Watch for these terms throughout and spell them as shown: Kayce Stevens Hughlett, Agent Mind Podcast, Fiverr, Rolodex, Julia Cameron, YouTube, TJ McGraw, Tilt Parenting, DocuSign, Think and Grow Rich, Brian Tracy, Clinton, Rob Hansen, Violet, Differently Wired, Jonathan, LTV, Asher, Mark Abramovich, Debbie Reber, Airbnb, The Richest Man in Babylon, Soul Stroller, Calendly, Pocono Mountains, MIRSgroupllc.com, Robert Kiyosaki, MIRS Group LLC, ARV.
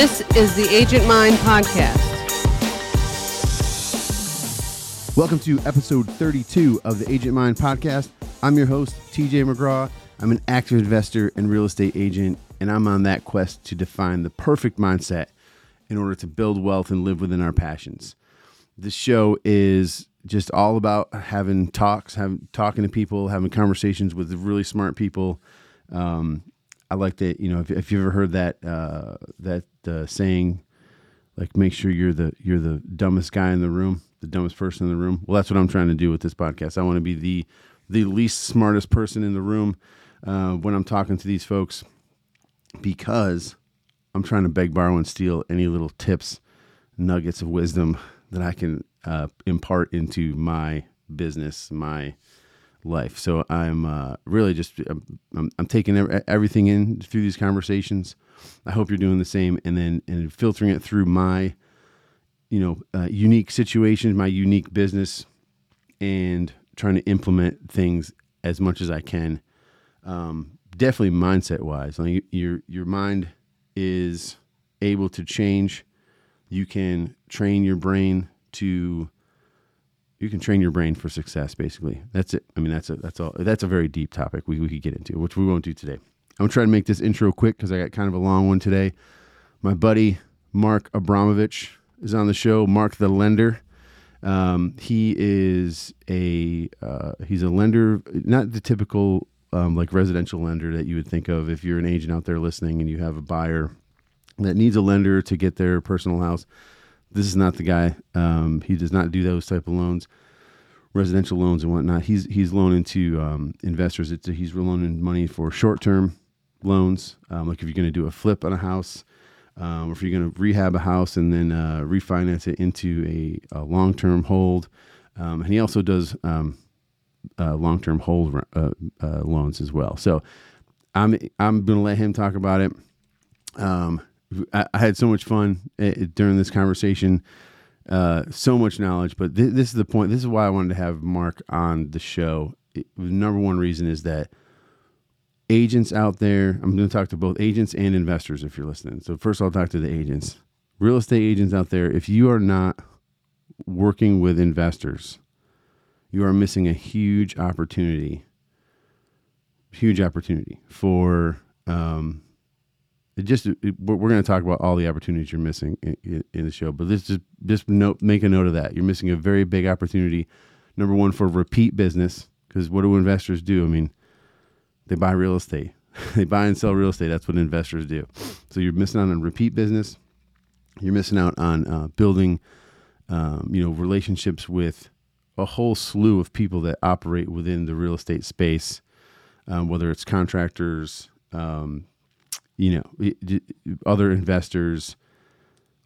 This is the Agent Mind Podcast. Welcome to episode 32 of the Agent Mind Podcast. I'm your host, TJ McGraw. I'm an active investor and real estate agent, and I'm on that quest to define the perfect mindset in order to build wealth and live within our passions. This show is just all about having talks, talking to people, having conversations with really smart people. I like that, if you've ever heard that saying, like, make sure you're the dumbest guy in the room, the dumbest person in the room. Well, that's what I'm trying to do with this podcast. I want to be the least smartest person in the room when I'm talking to these folks, because I'm trying to beg, borrow, and steal any little tips, nuggets of wisdom that I can impart into my business, my life. So I'm really just I'm taking everything in through these conversations. I hope you're doing the same, and filtering it through my unique situation, my unique business, and trying to implement things as much as I can. Definitely mindset wise, like your mind is able to change. You can train your brain for success, basically. That's it. I mean, that's all. That's a very deep topic we could get into, which we won't do today. I'm going to try to make this intro quick because I got kind of a long one today. My buddy, Mark Abramovich, is on the show. Mark the Lender. He is he's a lender, not the typical residential lender that you would think of. If you're an agent out there listening and you have a buyer that needs a lender to get their personal house, this is not the guy. He does not do those type of loans, residential loans and whatnot. He's loaning to investors. He's loaning money for short-term loans, like if you're going to do a flip on a house, or if you're going to rehab a house and then refinance it into a long-term hold. And he also does long-term hold loans as well. So I'm going to let him talk about it. I had so much fun during this conversation, so much knowledge, but this is the point. This is why I wanted to have Mark on the show. The number one reason is that agents out there, I'm going to talk to both agents and investors if you're listening. So first I'll talk to the agents. Real estate agents out there, if you are not working with investors, you are missing a huge opportunity for, we're going to talk about all the opportunities you're missing in the show, but let's just make a note of that. You're missing a very big opportunity, number one, for repeat business, because what do investors do? I mean, they buy real estate. They buy and sell real estate. That's what investors do. So you're missing out on repeat business. You're missing out on building relationships with a whole slew of people that operate within the real estate space, whether it's contractors, other investors,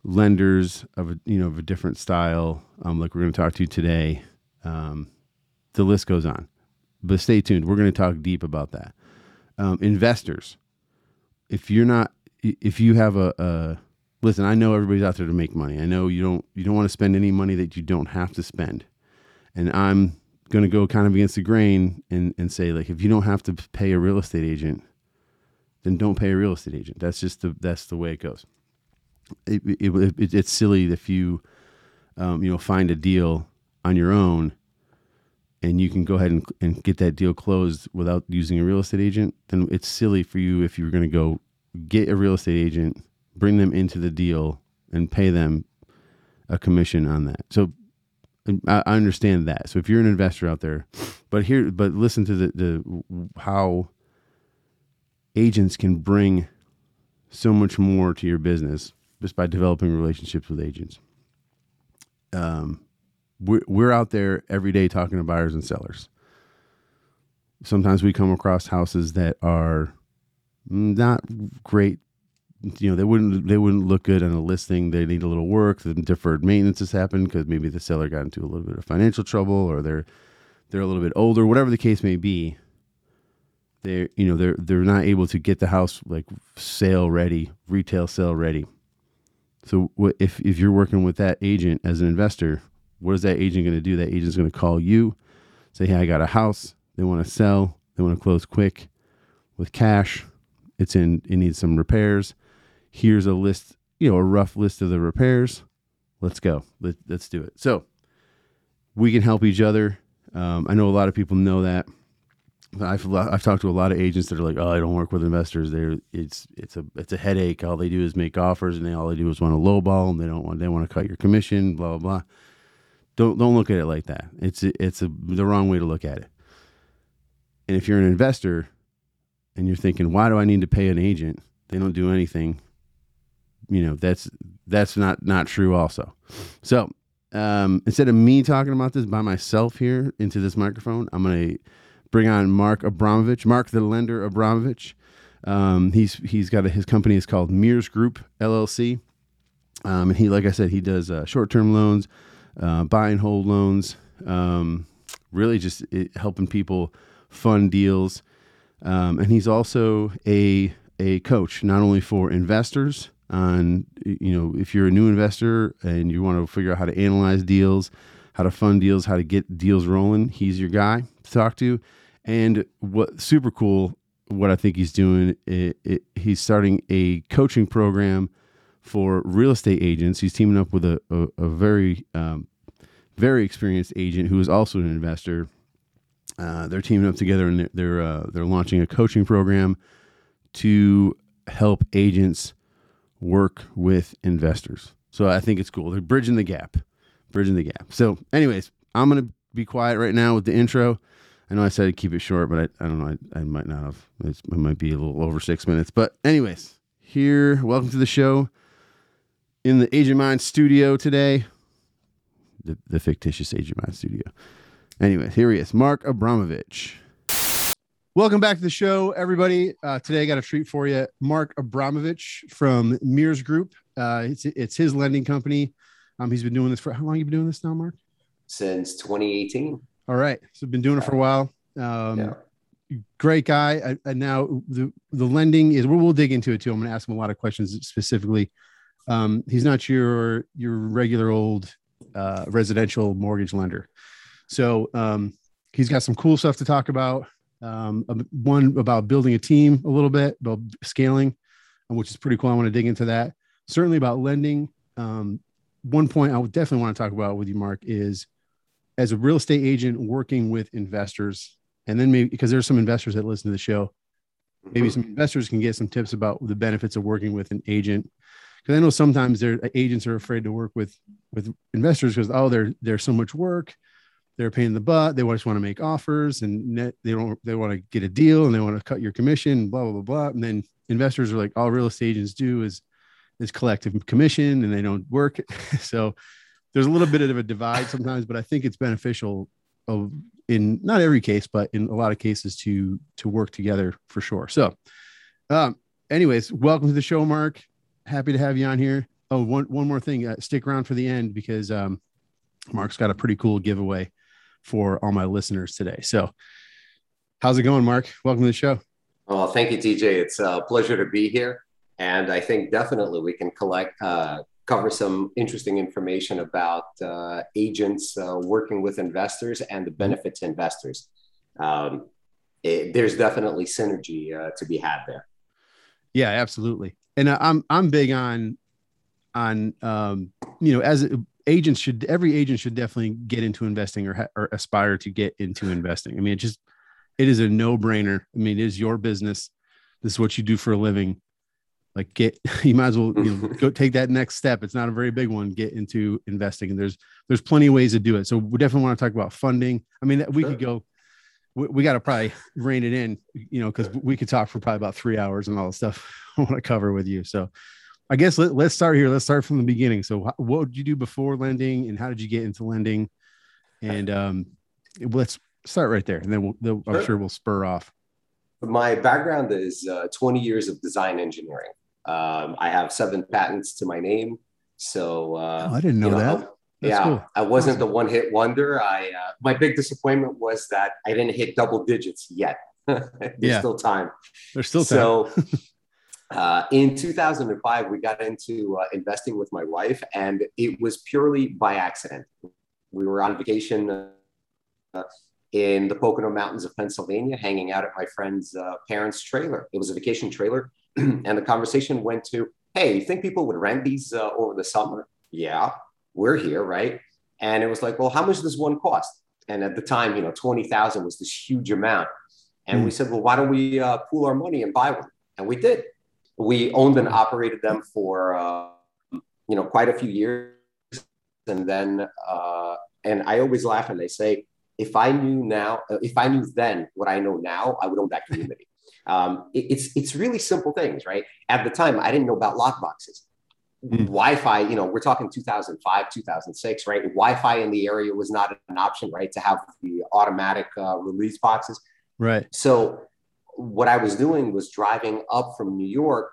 lenders of a different style, like we're going to talk to today. The list goes on, but stay tuned. We're going to talk deep about that. Investors, if you have listen, I know everybody's out there to make money. I know you don't want to spend any money that you don't have to spend. And I'm going to go kind of against the grain and say, like, if you don't have to pay a real estate agent, then don't pay a real estate agent. That's just that's the way it goes. It's silly if you, find a deal on your own and you can go ahead and get that deal closed without using a real estate agent. Then it's silly for you if you were going to go get a real estate agent, bring them into the deal and pay them a commission on that. So I understand that. So if you're an investor out there, but listen to how agents can bring so much more to your business just by developing relationships with agents. We're out there every day talking to buyers and sellers. Sometimes we come across houses that are not great. They wouldn't look good on a listing. They need a little work. The deferred maintenance has happened because maybe the seller got into a little bit of financial trouble, or they're a little bit older, whatever the case may be. They're not able to get the house retail sale ready. So if you're working with that agent as an investor, what is that agent going to do? That agent's going to call you, say, hey, I got a house. They want to sell. They want to close quick with cash. It needs some repairs. Here's a list. you know, a rough list of the repairs. Let's go. Let's do it. So we can help each other. I know a lot of people know that. I've talked to a lot of agents that are like, oh, I don't work with investors. It's a headache. All they do is make offers, and all they do is want to lowball, and they want to cut your commission. Blah blah blah. Don't look at it like that. It's the wrong way to look at it. And if you're an investor, and you're thinking, why do I need to pay an agent? They don't do anything. You know, that's not true. Also, so instead of me talking about this by myself here into this microphone, I'm gonna bring on Mark Abramovich, Mark the Lender Abramovich. His company is called MIRS Group LLC, and he, like I said, he does short-term loans, buy and hold loans, really just helping people fund deals, and he's also a coach not only for investors on, you know, if you're a new investor and you want to figure out how to analyze deals, how to fund deals, how to get deals rolling, he's your guy to talk to. And what super cool, what I think he's doing, he's starting a coaching program for real estate agents. He's teaming up with a very, very experienced agent who is also an investor. They're teaming up together, and they're launching a coaching program to help agents work with investors. So I think it's cool. They're bridging the gap. So anyways, I'm going to be quiet right now with the intro. I know I said to keep it short, but I don't know. I might not have. It might be a little over 6 minutes. But anyways, welcome to the show in the Agent Mind studio today. The fictitious Agent Mind studio. Anyway, here he is, Mark Abramovich. Welcome back to the show, everybody. Today I got a treat for you. Mark Abramovich from MIRS Group. It's his lending company. He's been doing this for, how long have you been doing this now, Mark? Since 2018. All right. So been doing it for a while. Great guy. And now the lending is, we'll dig into it too. I'm going to ask him a lot of questions specifically. He's not your regular old residential mortgage lender. So he's got some cool stuff to talk about. One about building a team a little bit, about scaling, which is pretty cool. I want to dig into that. Certainly about lending. One point I would definitely want to talk about with you, Mark, is as a real estate agent working with investors, and then maybe because there's some investors that listen to the show, maybe some investors can get some tips about the benefits of working with an agent. Because I know sometimes their agents are afraid to work with investors because, oh, there's so much work, they're a pain in the butt, they just want to make offers, and they want to get a deal, and they want to cut your commission, blah blah blah blah. And then investors are like, all real estate agents do is collective commission, and they don't work. So there's a little bit of a divide sometimes, but I think it's beneficial in not every case, but in a lot of cases to work together for sure. So anyways, welcome to the show, Mark. Happy to have you on here. Oh, one more thing. Stick around for the end because Mark's got a pretty cool giveaway for all my listeners today. So how's it going, Mark? Welcome to the show. Oh, thank you, TJ. It's a pleasure to be here. And I think definitely we can cover some interesting information about agents working with investors and the benefits to investors. There's definitely synergy to be had there. Yeah, absolutely. And I'm big on you know, as agents should, every agent should definitely get into investing or aspire to get into investing. I mean, it is a no-brainer. I mean, it is your business. This is what you do for a living. Like you might as well, you know, go take that next step. It's not a very big one. Get into investing, and there's plenty of ways to do it. So we definitely want to talk about funding. I mean, we could go. We got to probably rein it in, you know, because we could talk for probably about 3 hours and all the stuff I want to cover with you. So I guess let's start here. Let's start from the beginning. So what did you do before lending, and how did you get into lending? And let's start right there, and then I'm sure we'll spur off. My background is 20 years of design engineering. I have 7 patents to my name. So I didn't know that. Cool. I wasn't the one-hit wonder. My big disappointment was that I didn't hit double digits yet. There's still time. So in 2005, we got into investing with my wife, and it was purely by accident. We were on vacation in the Pocono Mountains of Pennsylvania, hanging out at my friend's parents' trailer. It was a vacation trailer. And the conversation went to, hey, you think people would rent these over the summer? Yeah, we're here, right? And it was like, well, how much does one cost? And at the time, you know, $20,000 was this huge amount. And we said, well, why don't we pool our money and buy one? And we did. We owned and operated them for, you know, quite a few years. And then, and I always laugh and they say, if I knew then what I know now, I would own that community. It's really simple things, right? At the time, I didn't know about lockboxes. Wi-Fi, you know, we're talking 2005, 2006, right? Wi-Fi in the area was not an option, right? To have the automatic release boxes. Right. So what I was doing was driving up from New York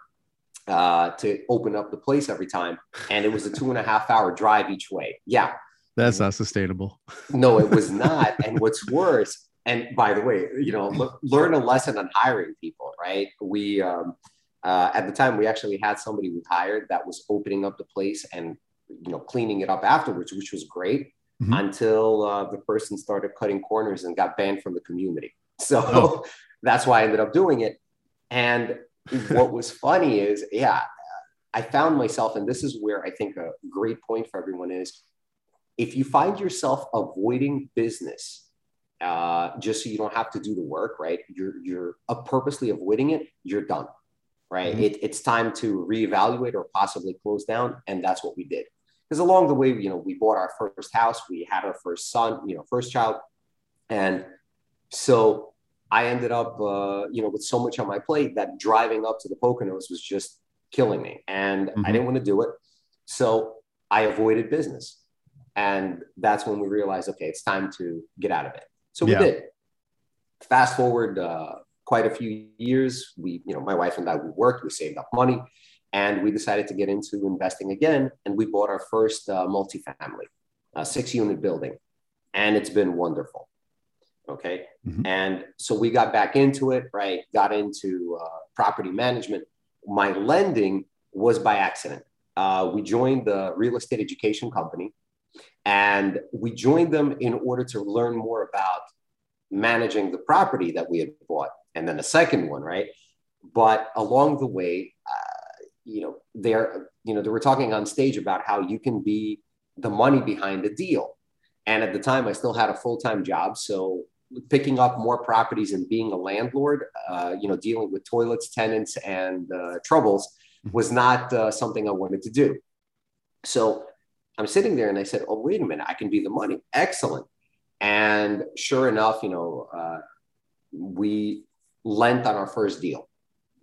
to open up the place every time. And it was a 2.5 hour drive each way. Yeah. That's not sustainable. No, it was not. And what's worse, and by the way, you know, learn a lesson on hiring people, right? We, at the time, we actually had somebody we hired that was opening up the place and, you know, cleaning it up afterwards, which was great until the person started cutting corners and got banned from the community. So that's why I ended up doing it. And what was funny is, yeah, I found myself, and this is where I think a great point for everyone is, if you find yourself avoiding business just so you don't have to do the work, right? You're purposely avoiding it, you're done. Right. It's time to reevaluate or possibly close down. And that's what we did. Because along the way, you know, we bought our first house, we had our first son, you know, first child. And so I ended up, you know, with so much on my plate that driving up to the Poconos was just killing me. And I didn't want to do it. So I avoided business. And that's when we realized, okay, it's time to get out of it. So we did. Fast forward, quite a few years, we, you know, my wife and I, we worked, we saved up money, and we decided to get into investing again. And we bought our first multifamily, 6-unit building, and it's been wonderful. Okay. And so we got back into it, right? Got into property management. My lending was by accident. We joined the real estate education company, and we joined them in order to learn more about managing the property that we had bought. And then the second one, right? But along the way, you know, they were talking on stage about how you can be the money behind the deal. And at the time, I still had a full-time job. So picking up more properties and being a landlord, you know, dealing with toilets, tenants, and troubles was not something I wanted to do. So I'm sitting there and I said, oh, wait a minute, I can be the money. Excellent. And sure enough, you know, we lent on our first deal.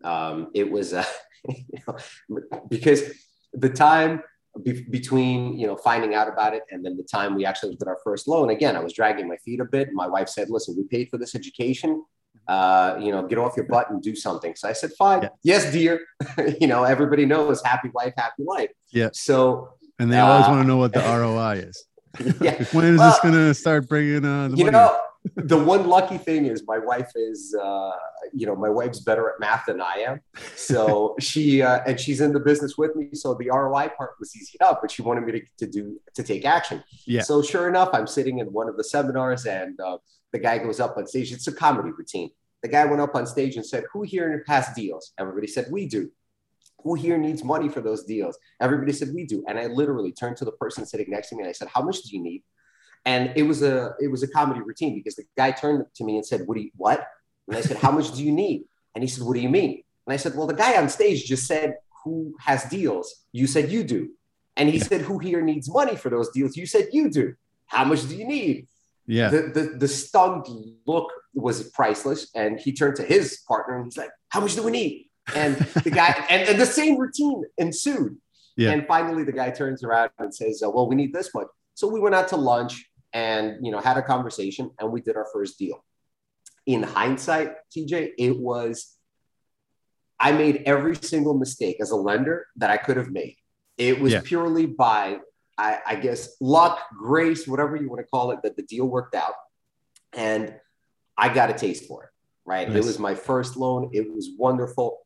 It was, you know, because the time between, you know, finding out about it and then the time we actually did our first loan, again, I was dragging my feet a bit. My wife said, listen, we paid for this education, you know, get off your butt and do something. So I said, fine. Yeah. Yes, dear. You know, everybody knows happy wife, happy life. Yeah. So, and they always want to know what the ROI is. Yeah. When is this going to start bringing the money? You know, the one lucky thing is my wife is, you know, my wife's better at math than I am. So she, and she's in the business with me. So the ROI part was easy enough, but she wanted me to take action. Yeah. So sure enough, I'm sitting in one of the seminars and the guy goes up on stage. It's a comedy routine. The guy went up on stage and said, who here has deals? Everybody said, we do. Who here needs money for those deals? Everybody said, we do. And I literally turned to the person sitting next to me and I said, how much do you need? And it was a comedy routine because the guy turned to me and said, what? And I said, how much do you need? And he said, what do you mean? And I said, well, the guy on stage just said, who has deals? You said you do. And he said, who here needs money for those deals? You said you do. How much do you need? Yeah. The stunned look was priceless. And he turned to his partner and he's like, how much do we need? And the guy, and the same routine ensued. Yeah. And finally, the guy turns around and says, oh, well, we need this much. So we went out to lunch and, you know, had a conversation and we did our first deal. In hindsight, TJ, I made every single mistake as a lender that I could have made. It was purely by, I guess, luck, grace, whatever you want to call it, that the deal worked out. And I got a taste for it, right? Nice. It was my first loan. It was wonderful.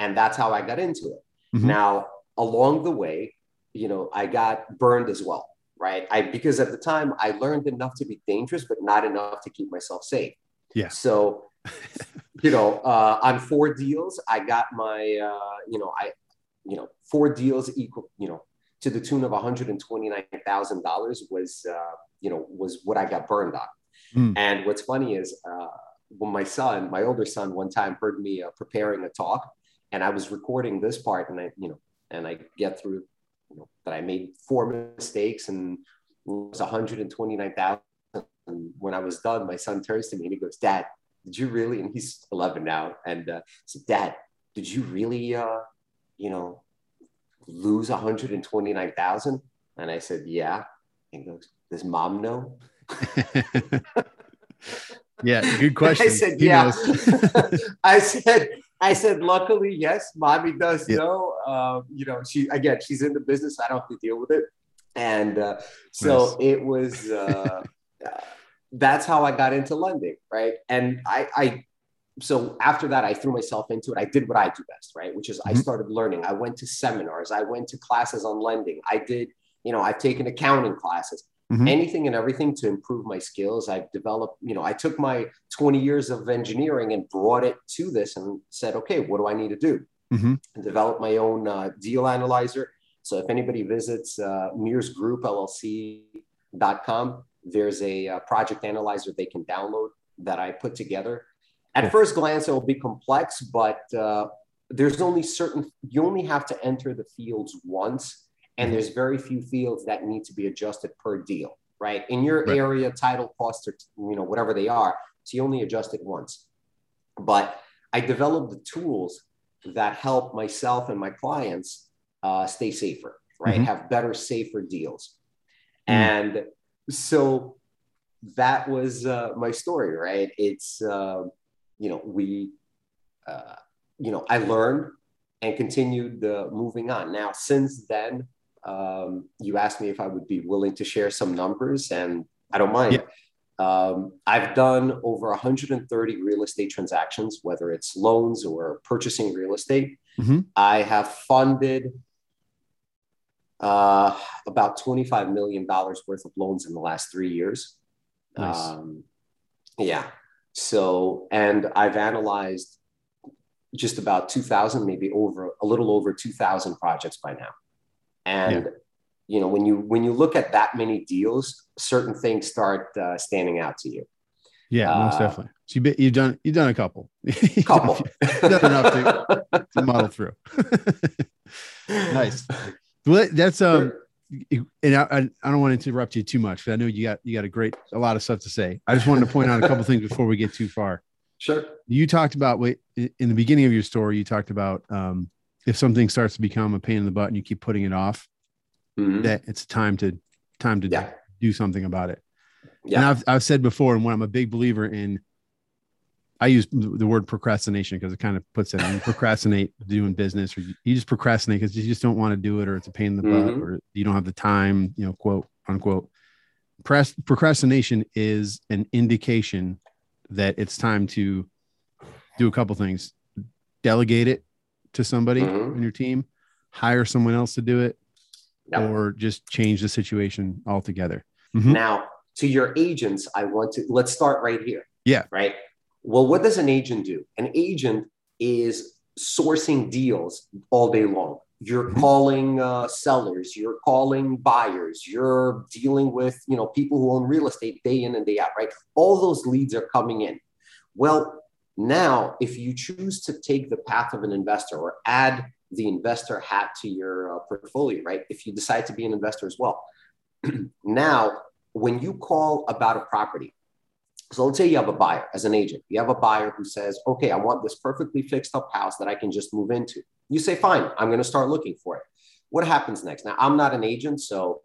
And that's how I got into it. Mm-hmm. Now, along the way, you know, I got burned as well, right? Because at the time I learned enough to be dangerous, but not enough to keep myself safe. Yeah. So, you know, on 4 deals, I got my, you know, I four deals equal, to the tune of $129,000 was what I got burned on. Mm. And what's funny is when my older son, one time heard me preparing a talk, and I was recording this part, and I get through that I made four mistakes and it was $129,000. And when I was done, my son turns to me and he goes, "Dad, did you really?" And he's 11 now, and said, "Dad, did you really, lose $129,000?" And I said, "Yeah." And he goes, "Does Mom know?" Yeah, good question. I said, "Yeah." I said, "Luckily, yes, Mommy does know. She's in the business. I don't have to deal with it." And so nice. It was. That's how I got into lending, right? And so after that, I threw myself into it. I did what I do best, right? Which is I started learning. I went to seminars. I went to classes on lending. I did, I've taken accounting classes, anything and everything to improve my skills. I've developed, I took my 20 years of engineering and brought it to this and said, okay, what do I need to do? And develop my own deal analyzer. So if anybody visits MIRSgroupllc.com, there's a project analyzer they can download that I put together. At first glance, it will be complex, but there's only you only have to enter the fields once, and there's very few fields that need to be adjusted per deal, right? In your area, title costs are, whatever they are, so you only adjust it once. But I developed the tools that help myself and my clients stay safer, right? Have better, safer deals. And so that was my story, right? It's, I learned and continued moving on. Now, since then, you asked me if I would be willing to share some numbers, and I don't mind. Yeah. I've done over 130 real estate transactions, whether it's loans or purchasing real estate. I have funded about $25 million worth of loans in the last 3 years. Nice. So, and I've analyzed just about 2,000, maybe a little over 2,000 projects by now. And, when you look at that many deals, certain things start standing out to you. Yeah, most definitely. So you've done a couple. You've done enough to model through. Nice. Well, that's and I don't want to interrupt you too much, because I know you got a lot of stuff to say. I just wanted to point out a couple things before we get too far. Sure. You talked about in the beginning of your story. You talked about if something starts to become a pain in the butt and you keep putting it off, that it's time to do something about it. Yeah. And I've said before, and when I'm a big believer in, I use the word procrastination because it kind of puts it in procrastinate doing business, or you just procrastinate because you just don't want to do it, or it's a pain in the butt, or you don't have the time, quote unquote. Procrastination is an indication that it's time to do a couple things: delegate it to somebody in your team, hire someone else to do it, or just change the situation altogether. Now, to your agents, let's start right here. Yeah. Right. Well, what does an agent do? An agent is sourcing deals all day long. You're calling sellers, you're calling buyers, you're dealing with people who own real estate day in and day out, right? All those leads are coming in. Well, now, if you choose to take the path of an investor or add the investor hat to your portfolio, right? If you decide to be an investor as well. Now, when you call about a property, so let's say you have a buyer as an agent. You have a buyer who says, okay, I want this perfectly fixed up house that I can just move into. You say, fine, I'm going to start looking for it. What happens next? Now, I'm not an agent, so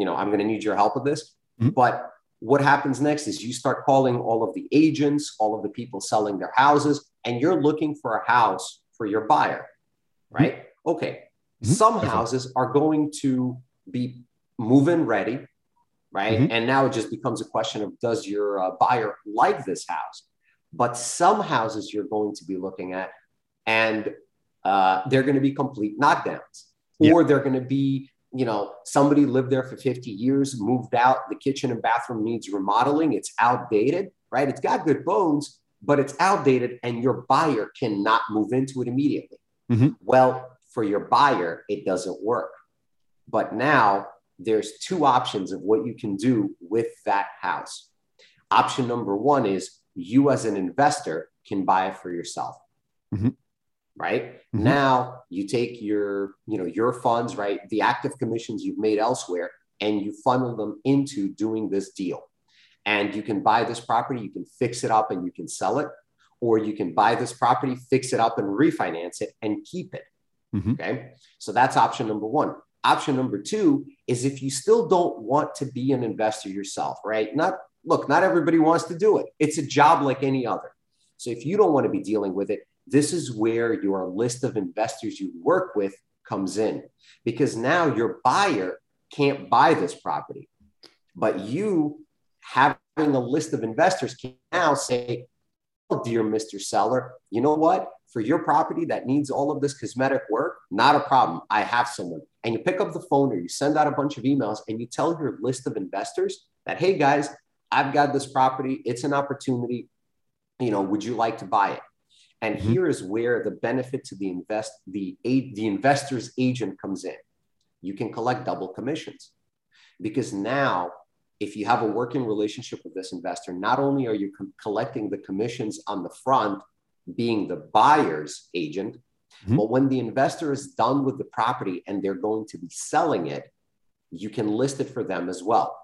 I'm going to need your help with this. But what happens next is you start calling all of the agents, all of the people selling their houses, and you're looking for a house for your buyer, right? Okay. Some houses are going to be move-in ready, right? And now it just becomes a question of, does your buyer like this house? But some houses you're going to be looking at, and they're going to be complete knockdowns, or they're going to be, somebody lived there for 50 years, moved out, the kitchen and bathroom needs remodeling. It's outdated, right? It's got good bones, but it's outdated, and your buyer cannot move into it immediately. Well, for your buyer, it doesn't work. But now there's two options of what you can do with that house. Option number one is you as an investor can buy it for yourself. Mm-hmm. Right? Mm-hmm. Now you take your funds, right? The active commissions you've made elsewhere, and you funnel them into doing this deal. And you can buy this property, you can fix it up and you can sell it, or you can buy this property, fix it up and refinance it and keep it. Mm-hmm. Okay. So that's option number one. Option number two is if you still don't want to be an investor yourself, right? Not everybody wants to do it. It's a job like any other. So if you don't want to be dealing with it, this is where your list of investors you work with comes in, because now your buyer can't buy this property, but you having a list of investors can now say, oh, dear Mr. Seller, you know what? For your property that needs all of this cosmetic work, not a problem. I have someone. And you pick up the phone or you send out a bunch of emails and you tell your list of investors that, hey guys, I've got this property. It's an opportunity. Would you like to buy it? And here is where the benefit to the investor's agent comes in. You can collect double commissions, because now if you have a working relationship with this investor, not only are you collecting the commissions on the front, being the buyer's agent, but when the investor is done with the property and they're going to be selling it, you can list it for them as well.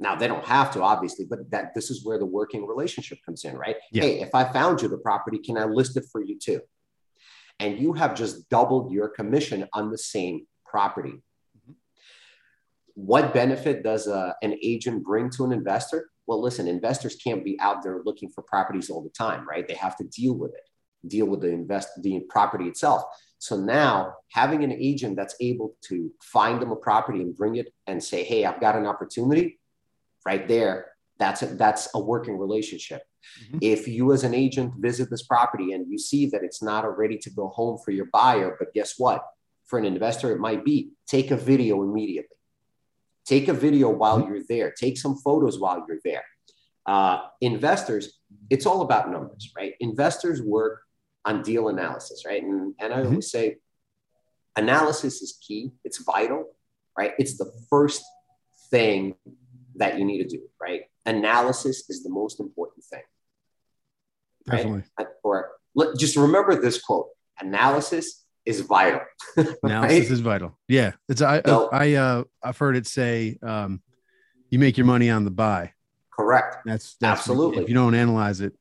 Now, they don't have to, obviously, but this is where the working relationship comes in, right? Yeah. Hey, if I found you the property, can I list it for you too? And you have just doubled your commission on the same property. Mm-hmm. What benefit does an agent bring to an investor? Well, listen, investors can't be out there looking for properties all the time, right? They have to deal with the property itself. So now having an agent that's able to find them a property and bring it and say, hey, I've got an opportunity. Right there, that's a working relationship. Mm-hmm. If you as an agent visit this property and you see that it's not a ready to go home for your buyer, but guess what? For an investor, it might be, take a video immediately. Take a video while you're there. Take some photos while you're there. Investors, it's all about numbers, right? Investors work on deal analysis, right? And I always say analysis is key. It's vital, right? It's the first thing that you need to do, right? Analysis is the most important thing. Right? Definitely. Just remember this quote: analysis is vital. Analysis is vital. Yeah, it's I've heard it say, you make your money on the buy. Correct. That's absolutely. If you don't analyze it,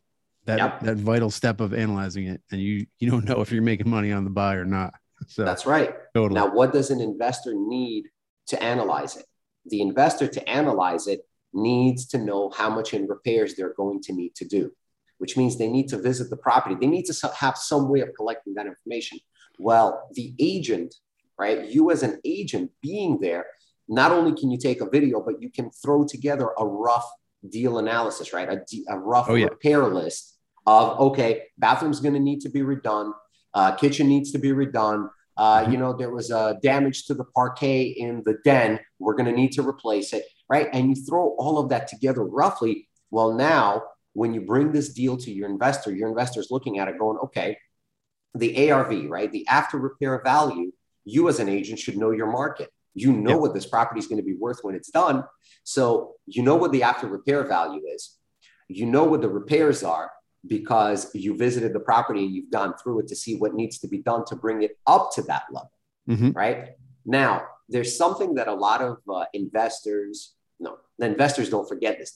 that vital step of analyzing it, and you don't know if you're making money on the buy or not. So that's right. Totally. Now, what does an investor need to analyze it? The investor, to analyze it, needs to know how much in repairs they're going to need to do, which means they need to visit the property. They need to have some way of collecting that information. Well, the agent, right? You as an agent being there, not only can you take a video, but you can throw together a rough deal analysis, right? A rough repair list of, okay, bathroom's going to need to be redone. Kitchen needs to be redone. There was a damage to the parquet in the den. We're going to need to replace it, right? And you throw all of that together roughly. Well, now when you bring this deal to your investor's looking at it going, okay, the ARV, right? The after repair value, you as an agent should know your market. You know what this property is going to be worth when it's done. So you know what the after repair value is. You know what the repairs are, because you visited the property and you've gone through it to see what needs to be done to bring it up to that level, right? Now, there's something that a lot of investors don't forget this.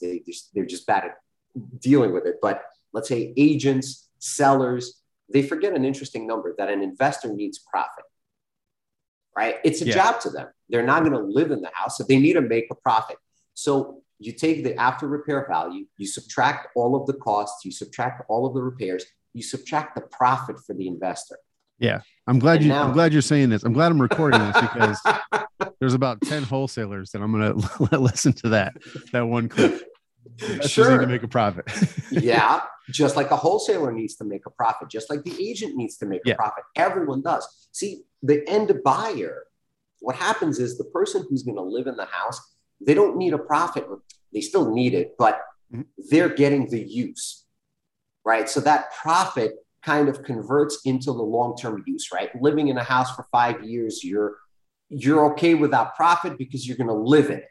They're just bad at dealing with it. But let's say agents, sellers, they forget an interesting number, that an investor needs profit, right? It's a job to them. They're not going to live in the house, so they need to make a profit. So you take the after repair value, you subtract all of the costs, you subtract all of the repairs, you subtract the profit for the investor. Yeah. I'm glad you're saying this. I'm glad I'm recording this, because there's about 10 wholesalers that I'm going to listen to that one clip. Sure. To make a profit. Yeah. Just like a wholesaler needs to make a profit, just like the agent needs to make a profit. Everyone does. See, the end buyer, what happens is the person who's going to live in the house, they don't need a profit. They still need it, but they're getting the use, right? So that profit kind of converts into the long-term use, right? Living in a house for 5 years, you're okay without profit because you're going to live in it.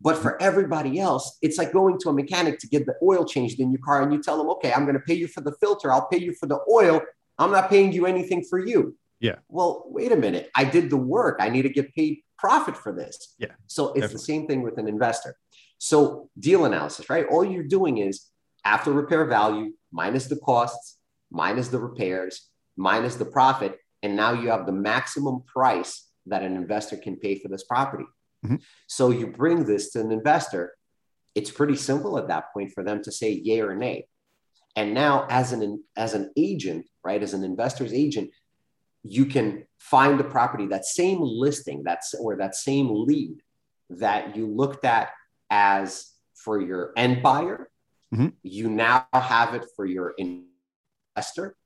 But for everybody else, it's like going to a mechanic to get the oil changed in your car and you tell them, okay, I'm going to pay you for the filter. I'll pay you for the oil. I'm not paying you anything for you. Yeah. Well, wait a minute. I did the work. I need to get paid profit for this. Yeah. So it's definitely the same thing with an investor. So deal analysis, right? All you're doing is after repair value, minus the costs, minus the repairs, minus the profit. And now you have the maximum price that an investor can pay for this property. Mm-hmm. So you bring this to an investor. It's pretty simple at that point for them to say yay or nay. And now as an agent, right, as an investor's agent, you can find the property, that same listing, that same lead that you looked at as for your end buyer. Mm-hmm. You now have it for your investor.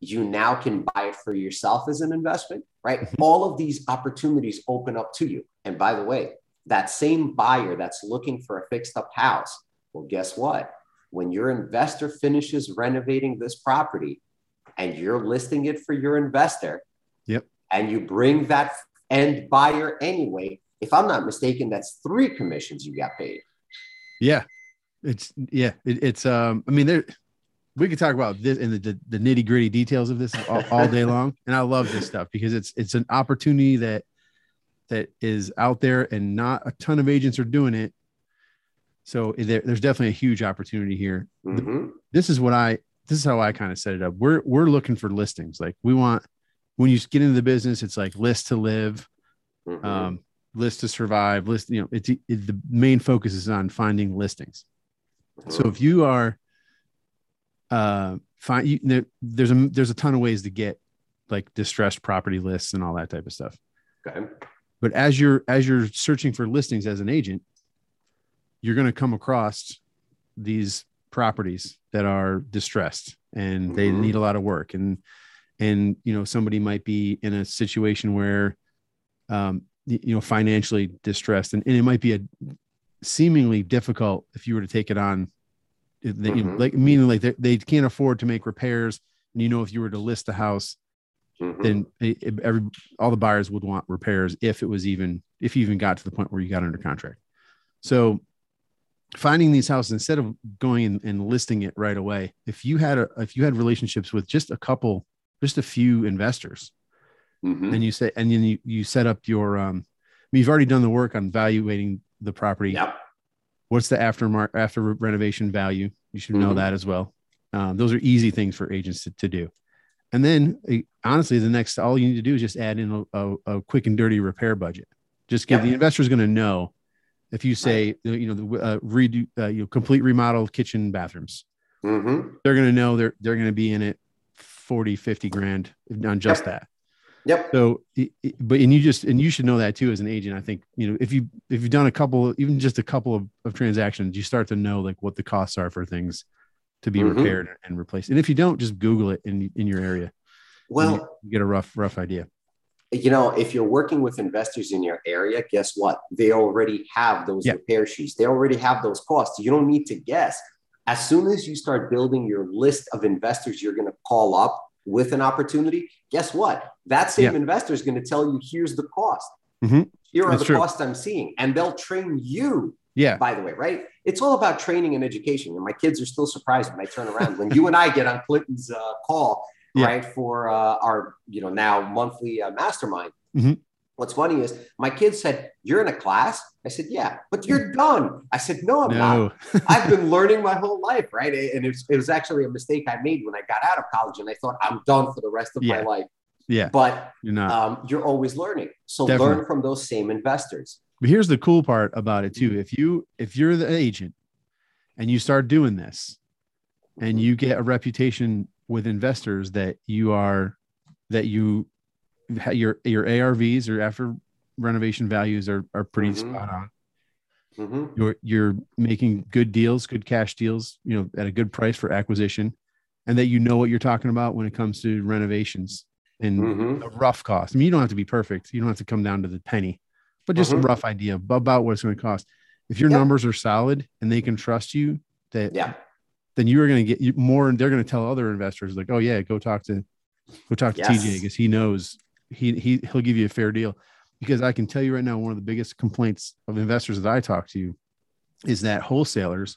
You now can buy it for yourself as an investment, right? Mm-hmm. All of these opportunities open up to you. And by the way, that same buyer that's looking for a fixed up house, well, guess what? When your investor finishes renovating this property and you're listing it for your investor, yep, and you bring that end buyer anyway, if I'm not mistaken, that's 3 commissions you got paid. Yeah. We could talk about this and the nitty gritty details of this all day long. And I love this stuff because it's an opportunity that is out there and not a ton of agents are doing it. So there's definitely a huge opportunity here. Mm-hmm. This is how I kind of set it up. We're looking for listings. Like we want, when you get into the business, it's like list to live, mm-hmm, list to survive, list, you know, it's the main focus is on finding listings. Mm-hmm. So if you are, there's a ton of ways to get like distressed property lists and all that type of stuff. Okay. But as you're searching for listings as an agent, you're going to come across these properties that are distressed and mm-hmm, they need a lot of work. And, you know, somebody might be in a situation where, you know, financially distressed, and it might be a seemingly difficult if you were to take it on, mm-hmm, you know, like, meaning like they can't afford to make repairs. And, you know, if you were to list the house, mm-hmm, then all the buyers would want repairs if you even got to the point where you got under contract. So finding these houses, instead of going and listing it right away, if you had relationships with just a few investors, mm-hmm, and you set up your, you've already done the work on valuating the property. Yep. What's the after renovation value? You should mm-hmm know that as well. Those are easy things for agents to do. And then honestly, all you need to do is just add in a quick and dirty repair budget. Just give the investor's going to know if you say, right, you know, complete remodel kitchen, bathrooms, mm-hmm, they're going to know they're going to be in it 40, 50 grand on just that. Yep. So, and you should know that too, as an agent. I think, you know, if you've done a couple of transactions, you start to know like what the costs are for things to be mm-hmm repaired and replaced. And if you don't, just Google it in your area. Well, you get a rough idea. You know, if you're working with investors in your area, guess what? They already have those yeah repair sheets. They already have those costs. You don't need to guess. As soon as you start building your list of investors you're going to call up with an opportunity, guess what? That same yeah investor is going to tell you, here's the cost. Mm-hmm. Here are the costs I'm seeing. And they'll train you. Yeah. By the way, right? It's all about training and education. And my kids are still surprised when I turn around when you and I get on Clinton's call, yeah, right, for our, you know, now monthly mastermind. Mm-hmm. What's funny is my kids said, "You're in a class." I said, "Yeah, but you're done." I said, "No, I'm not. I've been learning my whole life, right?" And it was actually a mistake I made when I got out of college, and I thought I'm done for the rest of yeah my life. Yeah, but you're not. You're always learning, so definitely learn from those same investors. But here's the cool part about it too. If you're the agent and you start doing this and you get a reputation with investors that your ARVs or after renovation values are pretty mm-hmm spot on. Mm-hmm. You're making good deals, good cash deals, you know, at a good price for acquisition, and that you know what you're talking about when it comes to renovations and mm-hmm the rough cost. I mean, you don't have to be perfect. You don't have to come down to the penny, but just mm-hmm a rough idea about what it's going to cost. If your yeah numbers are solid and they can trust you, that yeah then you are going to get more, and they're going to tell other investors like, oh yeah, go talk to Go talk to TJ because he knows he'll give you a fair deal. Because I can tell you right now, one of the biggest complaints of investors that I talk to is that wholesalers,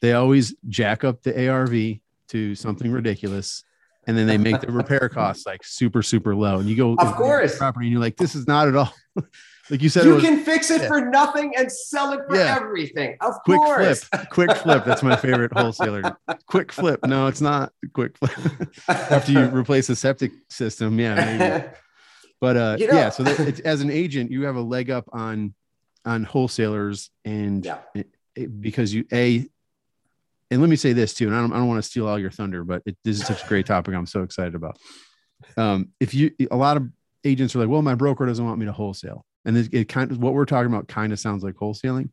they always jack up the ARV to something ridiculous. And then they make the repair costs like super, super low. And you go, of course, property, and you're like, this is not at all. Like you said, you can fix it for nothing and sell it for everything. Of course. Quick flip. That's my favorite wholesaler. Quick flip. No, it's not quick flip. After you replace the septic system. Yeah. Maybe. But yeah, so it's, as an agent, you have a leg up on wholesalers and because you, and let me say this too, and I don't want to steal all your thunder, but this is such a great topic. I'm so excited about. A lot of agents are like, well, my broker doesn't want me to wholesale, and it kind of, what we're talking about kind of sounds like wholesaling,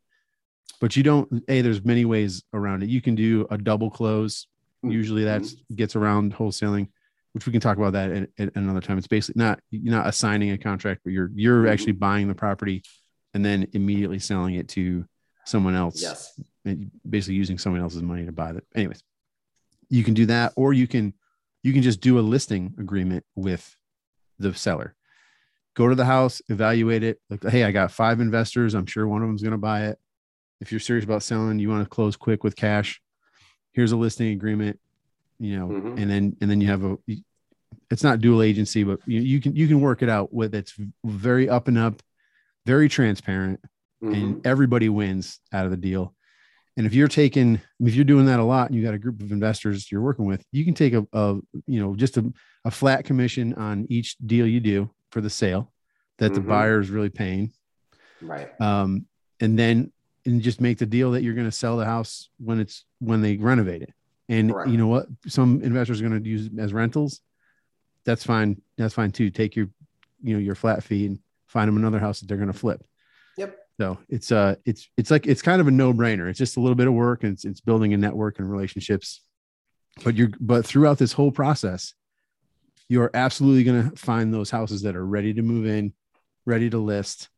but you don't. There's many ways around it. You can do a double close. Usually that gets around wholesaling, which we can talk about that at another time. It's basically you're not assigning a contract, but you're actually buying the property and then immediately selling it to someone else. Yes. And basically using someone else's money to buy that. Anyways, you can do that, or you can just do a listing agreement with the seller. Go to the house, evaluate it. Like, hey, I got 5 investors. I'm sure one of them's going to buy it. If you're serious about selling, you want to close quick with cash, here's a listing agreement, and then you have it's not dual agency, but you can work it out with, it's very up and up, very transparent, and everybody wins out of the deal. And if you're doing that a lot and you got a group of investors you're working with, you can take a flat commission on each deal you do for the sale that the buyer is really paying. Right. And just make the deal that you're going to sell the house when they renovate it. And you know what? Some investors are going to use it as rentals. That's fine. That's fine too. Take your flat fee and find them another house that they're going to flip. Yep. So it's kind of a no-brainer. It's just a little bit of work, and it's building a network and relationships. But throughout this whole process, you're absolutely going to find those houses that are ready to move in, ready to list,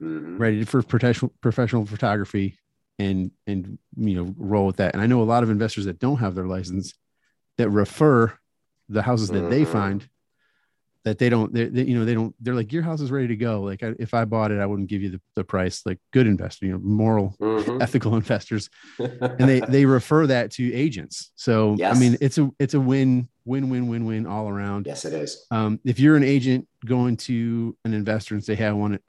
ready for professional photography, and roll with that. And I know a lot of investors that don't have their license that refer the houses that they find. That they're like, your house is ready to go. Like if I bought it, I wouldn't give you the price. Like good investor, moral, ethical investors, and they refer that to agents. So I mean, it's a win all around. Yes, it is. If you're an agent going to an investor and say, hey, I want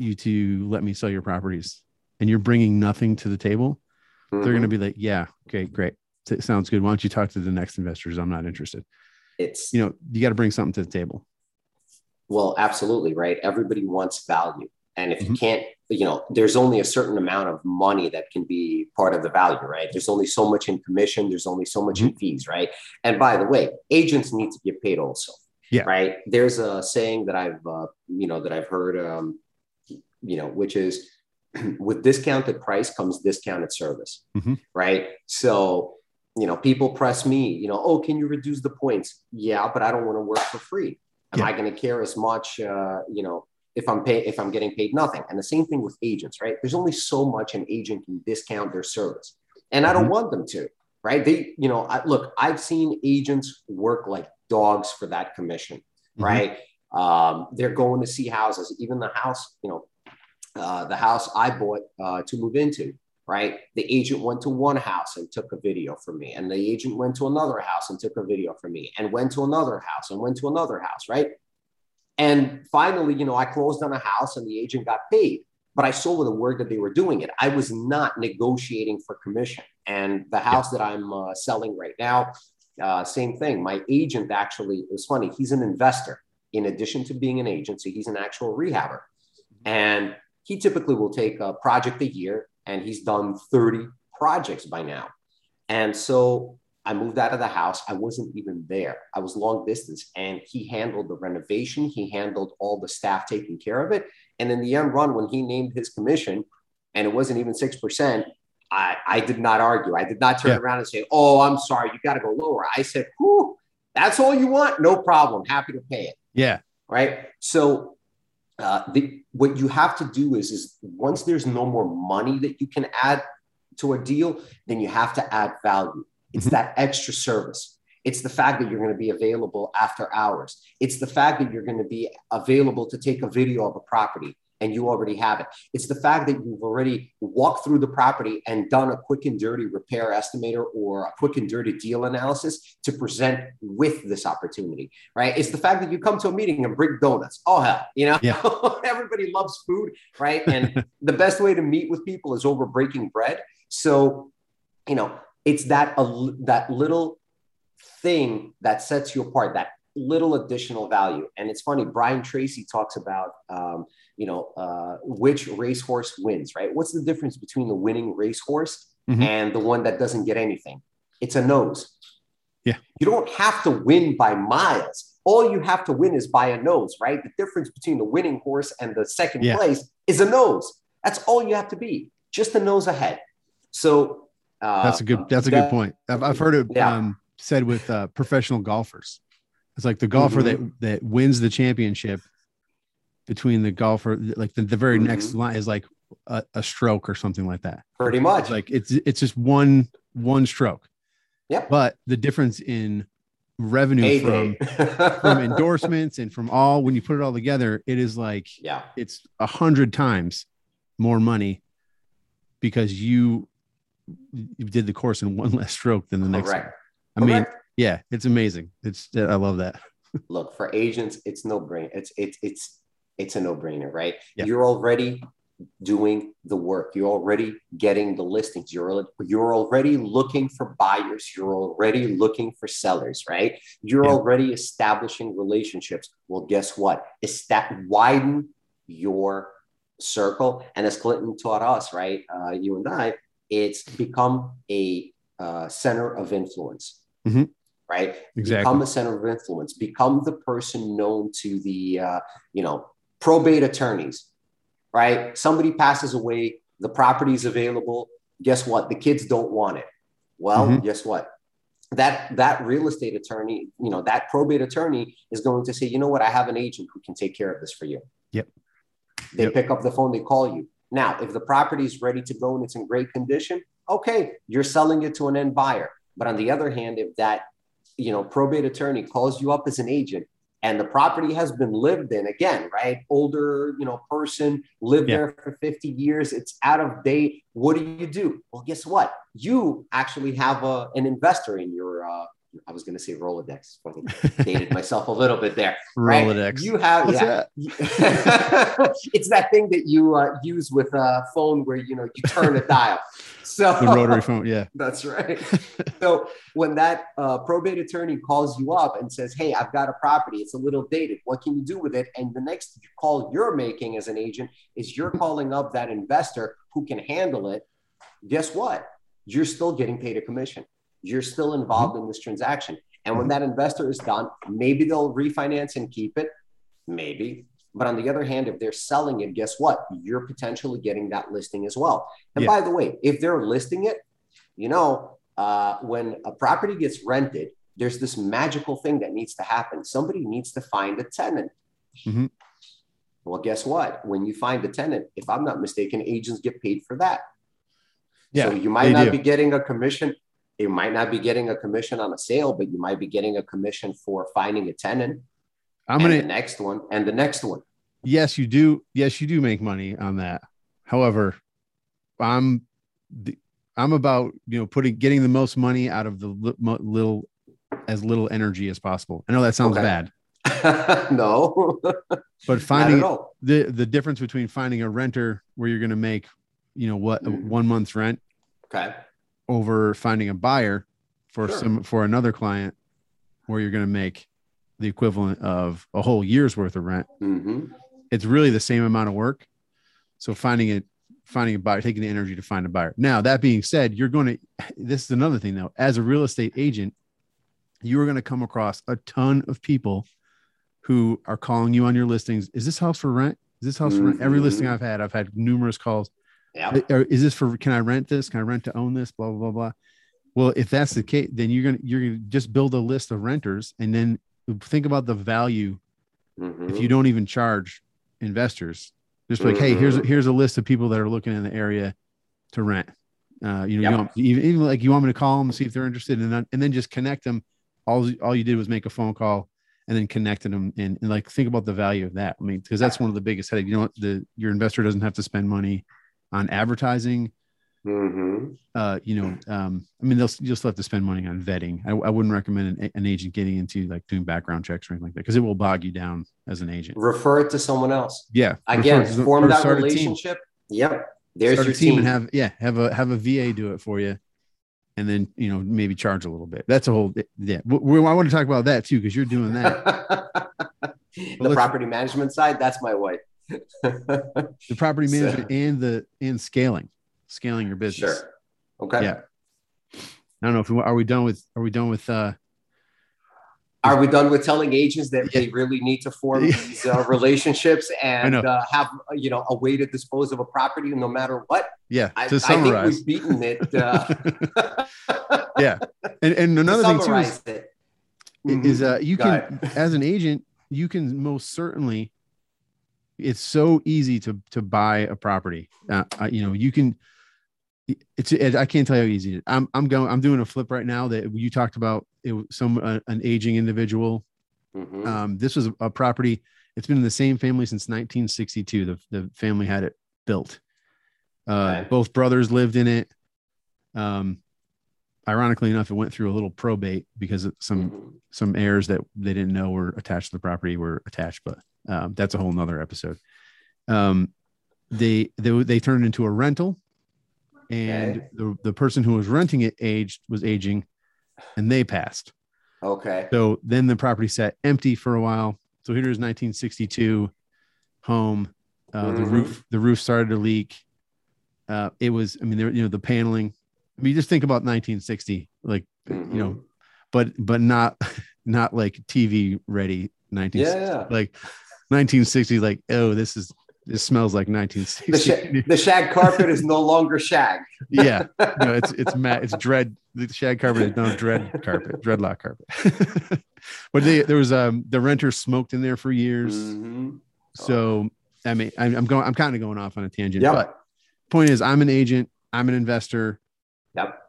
you to let me sell your properties, and you're bringing nothing to the table, they're going to be like, yeah, okay, great, sounds good. Why don't you talk to the next investors? I'm not interested. It's, you got to bring something to the table. Well, absolutely. Right. Everybody wants value. And if you can't, there's only a certain amount of money that can be part of the value, right? There's only so much in commission. There's only so much in fees. Right. And by the way, agents need to get paid also. Yeah. Right. There's a saying that I've heard, which is with discounted price comes discounted service. Right. So, people press me, oh, can you reduce the points? Yeah, but I don't want to work for free. Am I going to care as much, if I'm getting paid nothing? And the same thing with agents, right? There's only so much an agent can discount their service. And I don't want them to, right? They, I've seen agents work like dogs for that commission, right? They're going to see houses, even the house, the house I bought to move into. Right. The agent went to one house and took a video from me. And the agent went to another house and took a video from me, and went to another house and went to another house. Right. And finally, I closed on a house and the agent got paid, but I saw the work that they were doing it. I was not negotiating for commission. And the house that I'm selling right now, same thing. My agent actually, it was funny. He's an investor. In addition to being an agent, so he's an actual rehabber. And he typically will take a project a year. And he's done 30 projects by now. And so I moved out of the house. I wasn't even there. I was long distance, and he handled the renovation. He handled all the staff taking care of it. And in the end run, when he named his commission, and it wasn't even 6%, I did not argue. I did not turn around and say, oh, I'm sorry, you got to go lower. I said, whew, that's all you want? No problem. Happy to pay it. Yeah. Right. So what you have to do is once there's no more money that you can add to a deal, then you have to add value. It's that extra service. It's the fact that you're going to be available after hours. It's the fact that you're going to be available to take a video of a property and you already have it. It's the fact that you've already walked through the property and done a quick and dirty repair estimator or a quick and dirty deal analysis to present with this opportunity, right? It's the fact that you come to a meeting and bring donuts. Oh, hell, you know, yeah. Everybody loves food, right? And the best way to meet with people is over breaking bread. So, you know, it's that little thing that sets you apart, that little additional value. And it's funny, Brian Tracy talks about, which racehorse wins, right? What's the difference between the winning racehorse mm-hmm. and the one that doesn't get anything? It's a nose. Yeah. You don't have to win by miles. All you have to win is by a nose, right? The difference between the winning horse and the second place is a nose. That's all you have to be, just a nose ahead. So that's a good point. I've heard it said with professional golfers. It's like the golfer mm-hmm. that wins the championship between the golfer, like the very mm-hmm. next line is like a stroke or something like that. Pretty much. It's like it's just one stroke. Yep. But the difference in revenue from endorsements and from all, when you put it all together, it is like, it's 100 times more money because you did the course in one less stroke than the next. Correct. I mean, yeah, it's amazing. I love that. Look, for agents, it's no brainer. It's a no brainer, right? Yeah. You're already doing the work. You're already getting the listings. You're already looking for buyers. You're already looking for sellers, right? You're already establishing relationships. Well, guess what? Widen your circle. And as Clinton taught us, right? You and I, it's become a center of influence. Mm-hmm. Right. Exactly. Become a center of influence, become the person known to the, probate attorneys, right? Somebody passes away, the property is available. Guess what? The kids don't want it. Well, mm-hmm. guess what? That real estate attorney, that probate attorney is going to say, you know what? I have an agent who can take care of this for you. Yep. They pick up the phone, they call you. Now, if the property is ready to go and it's in great condition, okay, you're selling it to an end buyer. But on the other hand, if that, probate attorney calls you up as an agent and the property has been lived in again, right? Older, person lived there for 50 years. It's out of date. What do you do? Well, guess what? You actually have an investor in your, I was going to say Rolodex. I dated myself a little bit there. Right? Rolodex. You have, that? It's that thing that you use with a phone where, you turn a dial. So the rotary phone, that's right. So when that probate attorney calls you up and says, "Hey, I've got a property. It's a little dated. What can you do with it?" And the next call you're making as an agent is you're calling up that investor who can handle it. Guess what? You're still getting paid a commission. You're still involved in this transaction. And when that investor is done, maybe they'll refinance and keep it. Maybe. But on the other hand, if they're selling it, guess what? You're potentially getting that listing as well. And by the way, if they're listing it, when a property gets rented, there's this magical thing that needs to happen. Somebody needs to find a tenant. Mm-hmm. Well, guess what? When you find a tenant, if I'm not mistaken, agents get paid for that. Yeah, so you might not be getting a commission. You might not be getting a commission on a sale, but you might be getting a commission for finding a tenant. The next one. Yes, you do. Yes, you do make money on that. However, I'm about, getting the most money out of the little energy as possible. I know that sounds bad. No, but finding the difference between finding a renter where you're going to make, 1 month's rent over finding a buyer for another client where you're going to make the equivalent of a whole year's worth of rent. Mm-hmm. It's really the same amount of work. So finding a buyer, taking the energy to find a buyer. Now, that being said, this is another thing though, as a real estate agent, you are going to come across a ton of people who are calling you on your listings. Is this house for rent? Is this house for rent? Every listing I've had numerous calls. Yeah. Is this for, can I rent this? Can I rent to own this? Blah, blah, blah, blah. Well, if that's the case, then you're going to just build a list of renters and then think about the value if you don't even charge investors. Just like, hey, here's a list of people that are looking in the area to rent. You want me to call them and see if they're interested, and then just connect them all you did was make a phone call and then connected them. And like, think about the value of that. I mean, because that's one of the biggest headaches. You know, your investor doesn't have to spend money on advertising. Mm-hmm. I mean, you'll still have to spend money on vetting. I wouldn't recommend an agent getting into like doing background checks or anything like that, because it will bog you down as an agent. Refer it to someone else. Yeah. Again, form that relationship. Yep. There's start your team. And have a VA do it for you. And then, you know, maybe charge a little bit. That's a whole, yeah. I want to talk about that too, because you're doing that. The property management side, that's my wife. The property management and scaling your business. Sure. Okay. Yeah. I don't know if are we done with telling agents that they really need to form these relationships and have, you know, a way to dispose of a property no matter what? Yeah. To summarize. I think we've beaten it. Yeah. And another thing too is you can, as an agent, you can most certainly, it's so easy to buy a property. You know, you can, I can't tell you how easy it is. I'm doing a flip right now that you talked about it, an aging individual. Mm-hmm. This was a property. It's been in the same family since 1962. The family had it built. Both brothers lived in it. Ironically enough, it went through a little probate because some heirs that they didn't know were attached to the property were attached, but that's a whole nother episode. They turned it into a rental. And the person who was renting it was aging and they passed. Okay. So then the property sat empty for a while. So here's 1962 home. The roof started to leak. It was, I mean, there, you know, the paneling, I mean, just think about 1960, like, you know, but not like TV ready. 1960, like, oh, this smells like 1960. The shag carpet is no longer shag. Yeah. No, it's dread. The shag carpet is now dreadlock carpet. But there was, the renter smoked in there for years. Mm-hmm. So, I mean, I'm kind of going off on a tangent, but point is I'm an agent, I'm an investor. Yep.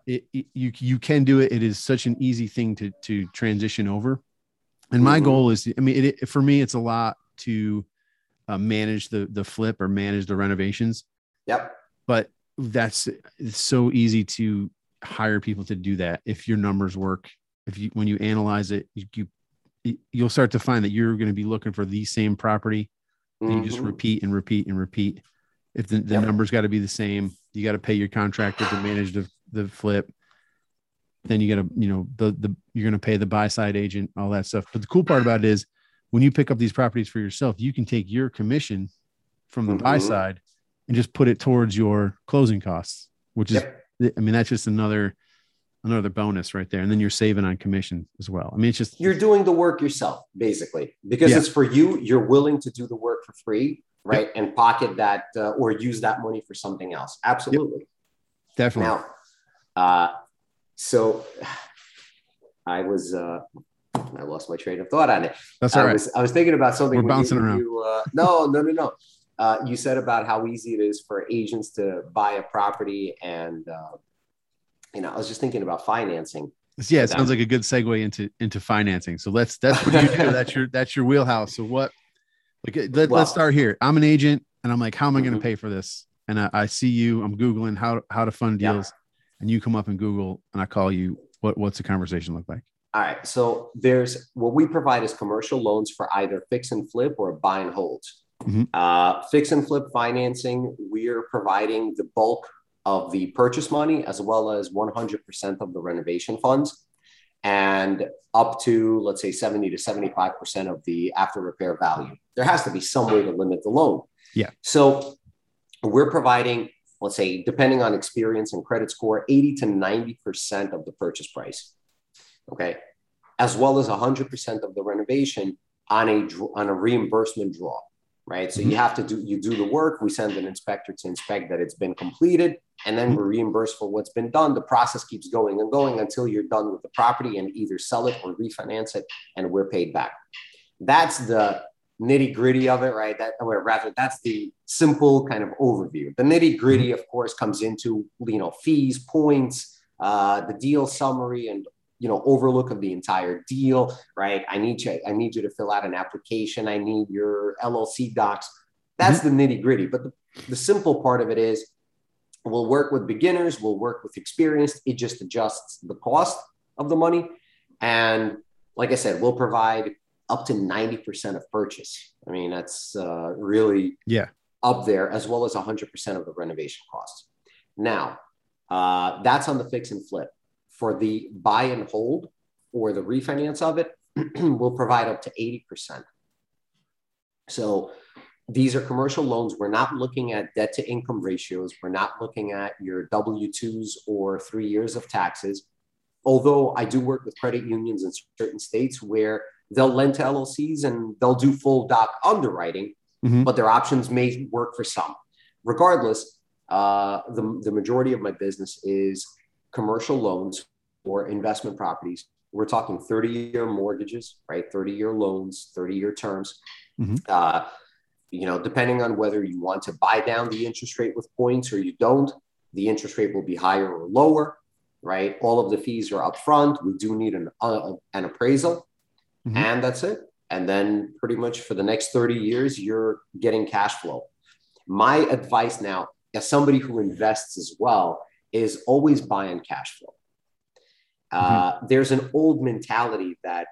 You can do it. It is such an easy thing to transition over. And my goal is, I mean, for me, it's a lot to manage the flip or manage the renovations. Yep. But it's so easy to hire people to do that. If your numbers work, when you analyze it, you'll start to find that you're going to be looking for the same property. And you just repeat and repeat and repeat. If the numbers got to be the same, you got to pay your contractor to manage the flip. Then you got to, you know, you're going to pay the buy side agent, all that stuff. But the cool part about it is, when you pick up these properties for yourself, you can take your commission from the buy side and just put it towards your closing costs, which is, I mean, that's just another bonus right there. And then you're saving on commission as well. I mean, it's just, you're doing the work yourself basically, because it's for you, you're willing to do the work for free, right? And pocket that, or use that money for something else. Absolutely. Yep. Definitely. Now, so I was, I lost my train of thought on it. That's all right. I was thinking about something. We're bouncing around. No. You said about how easy it is for agents to buy a property, and you know, I was just thinking about financing. Yeah, it sounds like a good segue into financing. So that's what you do. that's your wheelhouse. So let's start here. I'm an agent, and I'm like, how am I going to pay for this? And I see you. I'm Googling how to fund deals, and you come up in Google, and I call you. What's the conversation look like? All right. So there's what we provide is commercial loans for either fix and flip or buy and hold. Mm-hmm. Fix and flip financing, we're providing the bulk of the purchase money as well as 100% of the renovation funds and up to, let's say, 70 to 75% of the after repair value. There has to be some way to limit the loan. Yeah. So we're providing, let's say, depending on experience and credit score, 80 to 90% of the purchase price. Okay, as well as 100% of the renovation on a reimbursement draw, right? So you have to do the work. We send an inspector to inspect that it's been completed, and then we're reimbursed for what's been done. The process keeps going and going until you're done with the property and either sell it or refinance it, and we're paid back. That's the nitty gritty of it, right? That's the simple kind of overview. The nitty gritty, of course, comes into, you know, fees, points, the deal summary, and overlook of the entire deal, right? I need you to fill out an application. I need your LLC docs. That's the nitty gritty. But the simple part of it is, we'll work with beginners, we'll work with experienced. It just adjusts the cost of the money. And like I said, we'll provide up to 90% of purchase. I mean, that's really up there, as well as 100% of the renovation costs. Now, that's on the fix and flip. For the buy and hold or the refinance of it, we'll provide up to 80%. So these are commercial loans. We're not looking at debt to income ratios. We're not looking at your W-2s or 3 years of taxes. Although I do work with credit unions in certain states where they'll lend to LLCs and they'll do full doc underwriting, but their options may work for some. Regardless, the majority of my business is commercial loans or investment properties. We're talking 30-year mortgages, right? 30-year loans, 30-year terms. Depending on whether you want to buy down the interest rate with points or you don't, the interest rate will be higher or lower, right? All of the fees are upfront. We do need an appraisal, and that's it. And then pretty much for the next 30 years, you're getting cash flow. My advice now, as somebody who invests as well, is always buy in cash flow. There's an old mentality that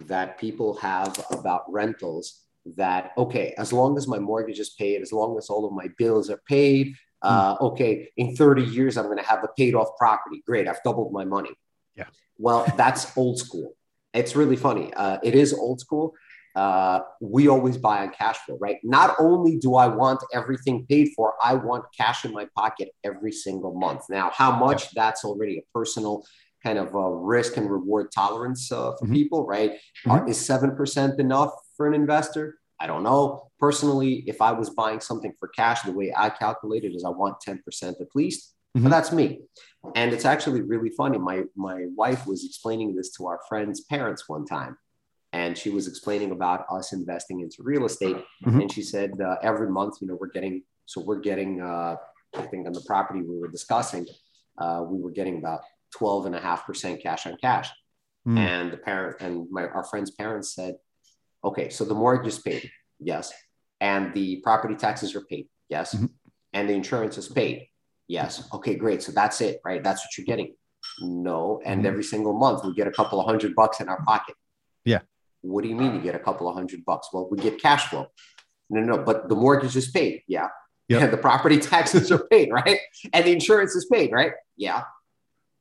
that people have about rentals, that, okay, as long as my mortgage is paid, as long as all of my bills are paid, okay, in 30 years, I'm going to have a paid off property. Great. I've doubled my money. Yeah. Well, that's old school. It's really funny. It is old school. We always buy on cash flow, right? Not only do I want everything paid for, I want cash in my pocket every single month. Now, how much, that's already a personal kind of risk and reward tolerance for people, right? Is 7% enough for an investor? I don't know. Personally, if I was buying something for cash, the way I calculate it is I want 10% at least. But that's me. And it's actually really funny. My wife was explaining this to our friend's parents one time. And she was explaining about us investing into real estate. And she said, every month, we're getting, I think on the property we were discussing, we were getting about 12.5% cash on cash. And our friend's parents said, okay, so the mortgage is paid. Yes. And the property taxes are paid. Yes. And the insurance is paid. Yes. Okay, great. So that's it, right? That's what you're getting. No. And every single month we get a couple of $100 in our pocket. Yeah. What do you mean you get a couple of $100? Well, we get cash flow. No, but the mortgage is paid. Yeah. Yep. And the property taxes are paid, right? And the insurance is paid, right? Yeah.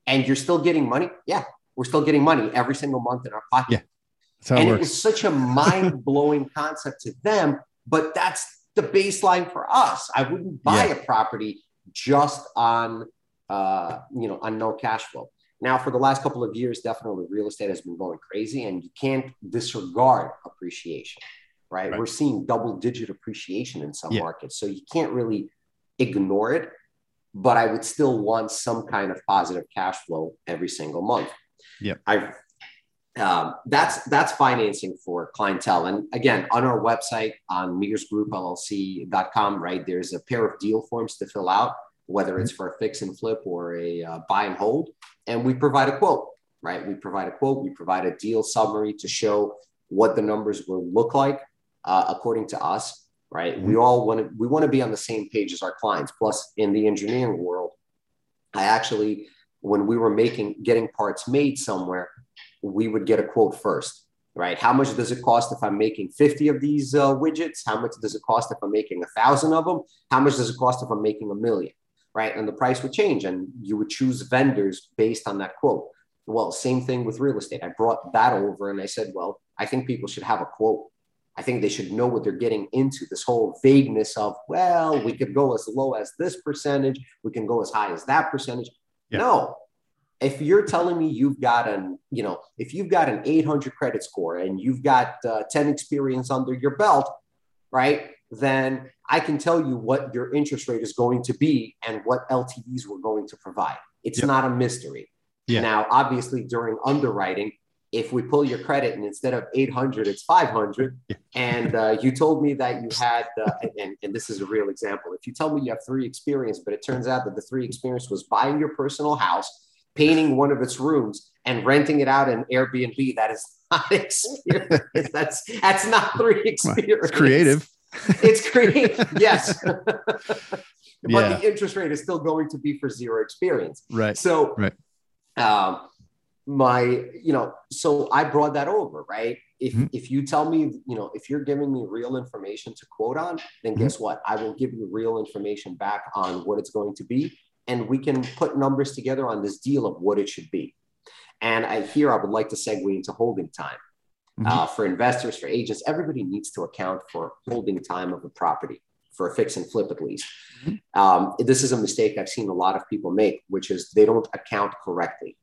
And you're still getting money? Yeah. We're still getting money every single month in our pocket. Yeah. That's how it works. It was such a mind-blowing concept to them, but that's the baseline for us. I wouldn't buy a property just on, on no cash flow. Now, for the last couple of years, definitely real estate has been going crazy, and you can't disregard appreciation, right? We're seeing double-digit appreciation in some markets, so you can't really ignore it, but I would still want some kind of positive cash flow every single month. Yeah, that's financing for clientele. And again, on our website, on MIRSgroupllc.com, right, there's a pair of deal forms to fill out, whether it's for a fix and flip or a buy and hold. And we provide a quote, right? We provide a deal summary to show what the numbers will look like according to us, right? We want to be on the same page as our clients. Plus, in the engineering world, I actually, when we were getting parts made somewhere, we would get a quote first, right? How much does it cost if I'm making 50 of these widgets? How much does it cost if I'm making 1,000 of them? How much does it cost if I'm making 1,000,000? Right? And the price would change, and you would choose vendors based on that quote. Well, same thing with real estate. I brought that over and I said, well, I think people should have a quote. I think they should know what they're getting into. This whole vagueness of, well, we could go as low as this percentage, we can go as high as that percentage. Yeah. No, if you're telling me if you've got an 800 credit score and you've got 10 experience under your belt, right? Then I can tell you what your interest rate is going to be and what LTVs we're going to provide. It's not a mystery. Yeah. Now, obviously, during underwriting, if we pull your credit and instead of 800, it's 500. And you told me that you had, and this is a real example. If you tell me you have three experiences, but it turns out that the three experiences was buying your personal house, painting one of its rooms, and renting it out in Airbnb, that is not experience. That's not three experiences. It's creative. It's creative. Yes. But the interest rate is still going to be for zero experience. Right. So, so I brought that over, right? If you tell me, if you're giving me real information to quote on, then guess what? I will give you real information back on what it's going to be. And we can put numbers together on this deal of what it should be. And I would like to segue into holding time. For investors, for agents, everybody needs to account for holding time of a property, for a fix and flip at least. This is a mistake I've seen a lot of people make, which is they don't account correctly.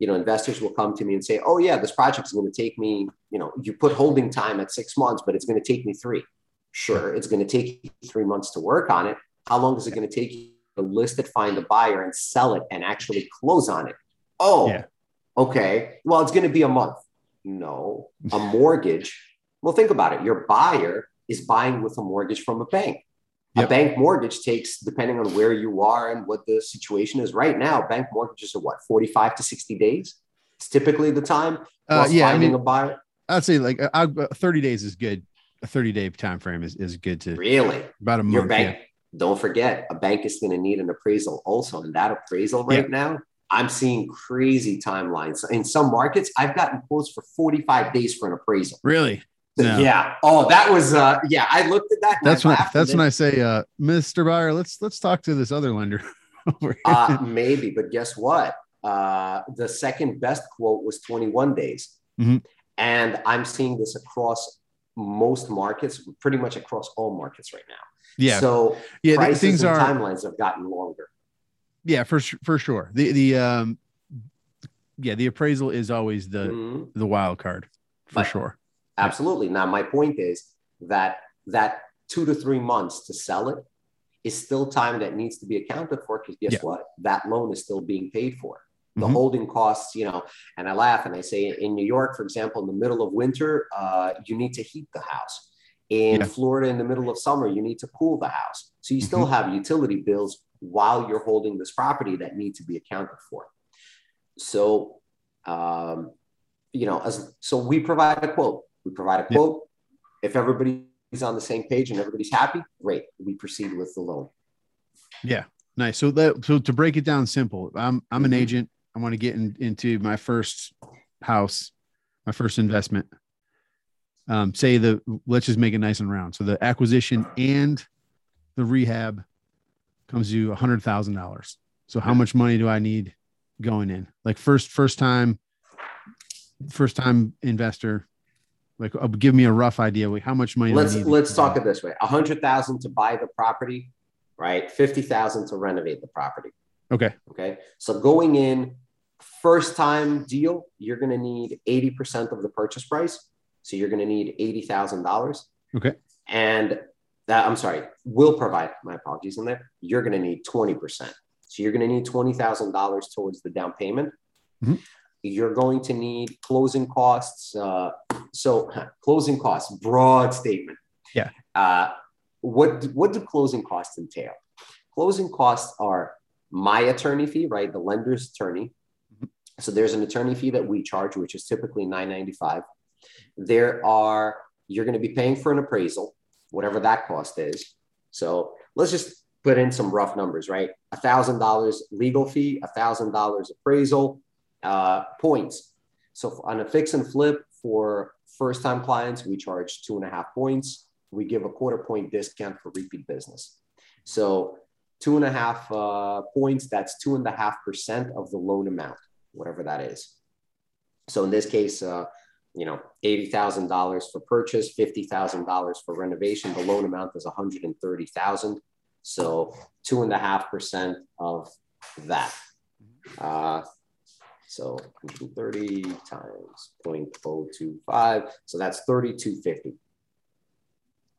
Investors will come to me and say, oh yeah, this project is going to take me, you put holding time at 6 months, but it's going to take me 3. Sure, it's going to take you 3 months to work on it. How long is it going to take you to list it, find a buyer and sell it and actually close on it? Oh, yeah. Okay. Well, it's going to be a month. No, a mortgage. Well, think about it. Your buyer is buying with a mortgage from a bank. Yep. A bank mortgage takes, depending on where you are and what the situation is right now, bank mortgages are 45 to 60 days. It's typically the time. Finding a buyer. I'd say 30 days is good. A 30-day time frame is good to really about a month. Your bank, don't forget, a bank is going to need an appraisal also. And that appraisal right now, I'm seeing crazy timelines. In some markets, I've gotten quotes for 45 days for an appraisal. Really? No. Yeah. Oh, that was, I looked at that. That's when I say, Mr. Buyer, let's talk to this other lender. Maybe, but guess what? The second best quote was 21 days. And I'm seeing this across most markets, pretty much across all markets right now. Yeah. So prices and timelines have gotten longer. Yeah, for sure. The appraisal is always the wild card sure. Absolutely. Now, my point is that 2 to 3 months to sell it is still time that needs to be accounted for, because guess what? That loan is still being paid for. The holding costs, and I laugh and I say in New York, for example, in the middle of winter, you need to heat the house. In Florida, in the middle of summer, you need to cool the house. So you still have utility bills while you're holding this property that need to be accounted for. So, we provide a quote. If everybody's on the same page and everybody's happy, great. We proceed with the loan. Yeah. Nice. So to break it down simple, I'm an agent. I want to get into my first house, my first investment. Let's just make it nice and round. So the acquisition and the rehab comes to $100,000. So how much money do I need going in? Like first time investor, give me a rough idea. Like how much money? Let's talk it this way. $100,000 to buy the property, right? $50,000 to renovate the property. Okay. So going in first time deal, you're going to need 80% of the purchase price. So you're going to need $80,000. Okay. And we'll provide, my apologies in there. You're going to need 20%. So you're going to need $20,000 towards the down payment. You're going to need closing costs. Closing costs, broad statement. Yeah. What do closing costs entail? Closing costs are my attorney fee, right? The lender's attorney. So there's an attorney fee that we charge, which is typically $9.95. You're going to be paying for an appraisal, whatever that cost is. So let's just put in some rough numbers, right? $1,000 legal fee, $1,000 appraisal, points. So on a fix and flip for first-time clients, we charge 2.5 points. We give a 1/4 point discount for repeat business. So 2.5 points, that's 2.5% of the loan amount, whatever that is. So in this case, $80,000 for purchase, $50,000 for renovation. The loan amount is $130,000. So 2.5% of that. So 130 times 0.025. So that's $3,250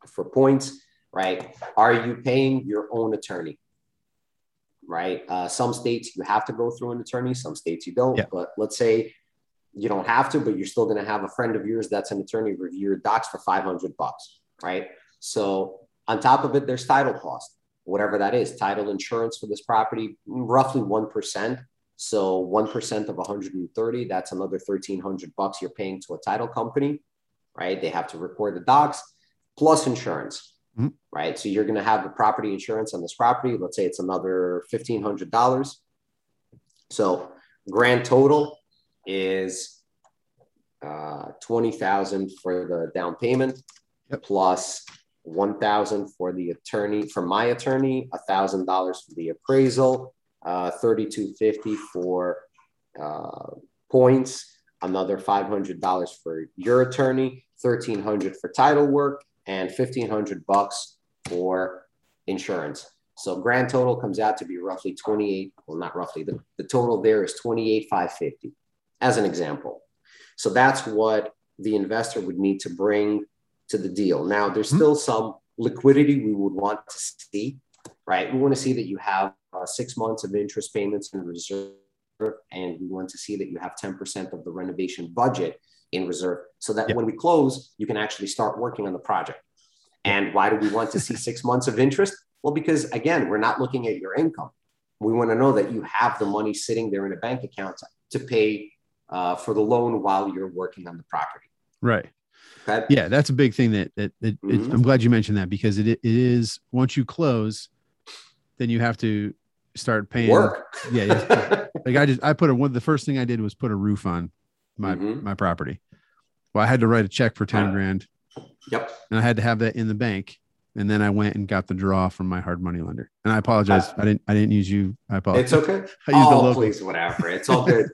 for points, right? Are you paying your own attorney? Right. Some states you have to go through an attorney, some states you don't, but let's say You don't have to, but you're still going to have a friend of yours that's an attorney review your docs for $500, right? So on top of it, there's title cost, whatever that is, title insurance for this property, roughly 1%. So 1% of 130, that's another $1,300 you're paying to a title company, right? They have to record the docs plus insurance, right? So you're going to have the property insurance on this property. Let's say it's another $1,500. So grand total is $20,000 for the down payment, plus $1,000 for the attorney, for my attorney, $1,000 for the appraisal, $3,250 for points, another $500 for your attorney, $1,300 for title work, and $1,500 for insurance. So grand total comes out to be roughly 28. Well, not roughly. The total there is $28,550 as an example. So that's what the investor would need to bring to the deal. Now, there's still some liquidity we would want to see, right? We want to see that you have 6 months of interest payments in reserve, and we want to see that you have 10% of the renovation budget in reserve so that when we close, you can actually start working on the project. And why do we want to see 6 months of interest? Well, because again, we're not looking at your income. We want to know that you have the money sitting there in a bank account to pay for the loan while you're working on the property. Right. Okay. Yeah. That's a big thing that I'm glad you mentioned that, because it is, once you close, then you have to start paying. Work. Yeah. Like the first thing I did was put a roof on my property. Well, I had to write a check for 10 grand. Yep. And I had to have that in the bank. And then I went and got the draw from my hard money lender. And I apologize. I didn't use you. I apologize. It's okay. Please, whatever. It's all good.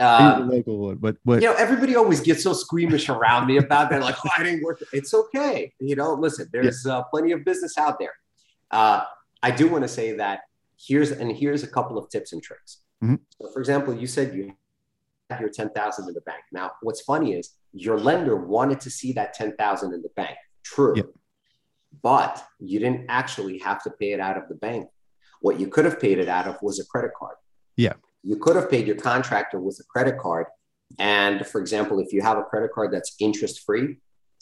Local, but you know, everybody always gets so squeamish around me about that. Like, I didn't work. It's okay. You know, listen, there's plenty of business out there. I do want to say that here's a couple of tips and tricks. So for example, you said you have your 10,000 in the bank. Now, what's funny is your lender wanted to see that 10,000 in the bank. True. Yep. But you didn't actually have to pay it out of the bank. What you could have paid it out of was a credit card. Yeah. You could have paid your contractor with a credit card. And for example, if you have a credit card that's interest-free,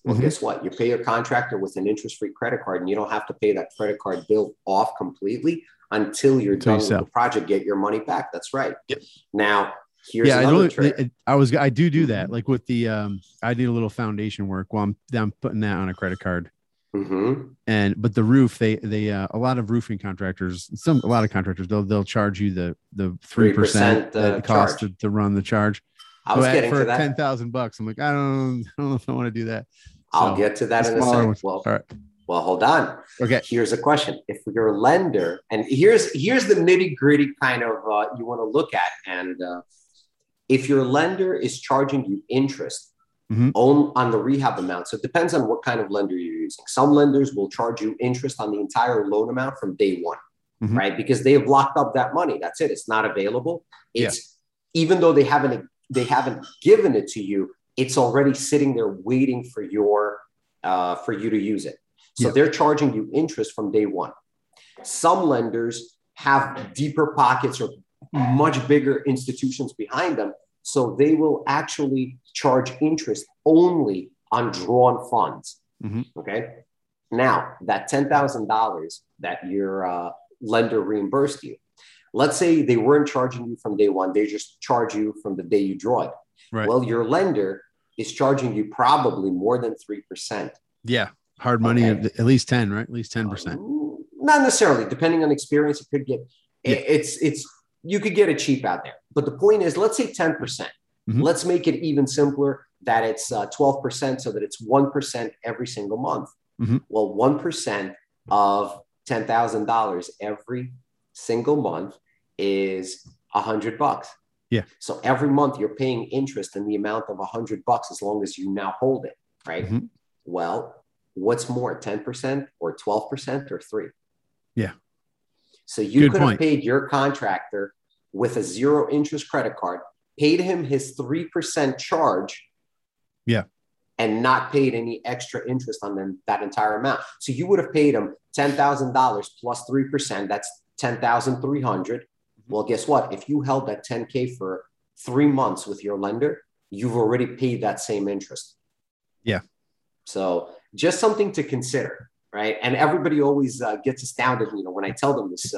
well, guess what? You pay your contractor with an interest-free credit card, and you don't have to pay that credit card bill off completely until you're done with the project, get your money back. That's right. Yep. Now, here's another trick. I do that. Like with the, I did a little foundation work while I'm putting that on a credit card. But the roof, they a lot of roofing contractors, a lot of contractors, they'll charge you the 3% cost to run the charge. I was getting to that. $10,000. I'm like, I don't know if I want to do that. I'll get to that in a second. Well, all right. Well, hold on. Okay. Here's a question. If your lender, and here's the nitty gritty kind of, you want to look at. And, if your lender is charging you interest, on the rehab amount. So it depends on what kind of lender you're using. Some lenders will charge you interest on the entire loan amount from day one, right? Because they have locked up that money. That's it. It's not available. It's even though they haven't given it to you, it's already sitting there waiting for your for you to use it. So they're charging you interest from day one. Some lenders have deeper pockets or much bigger institutions behind them. So they will actually charge interest only on drawn funds. Okay. Now that $10,000 that your lender reimbursed you, let's say they weren't charging you from day one. They just charge you from the day you draw it. Right. Well, your lender is charging you probably more than 3%. Yeah. Hard money, at least 10, right? At least 10%. Not necessarily. Depending on experience, it could get, you could get it cheap out there. But the point is, let's say 10%. Let's make it even simpler that it's 12%, so that it's 1% every single month. Well, 1% of $10,000 every single month is $100. Yeah. So every month you're paying interest in the amount of $100 as long as you now hold it, right? Well, what's more, 10% or 12% or 3%? Yeah. So you could have paid your contractor with a zero interest credit card, paid him his 3% charge, and not paid any extra interest on that entire amount. So you would have paid him $10,000 plus 3%. That's $10,300. Well, guess what? If you held that $10K for 3 months with your lender, you've already paid that same interest. Yeah. So just something to consider, right? And everybody always gets astounded, you know, when I tell them this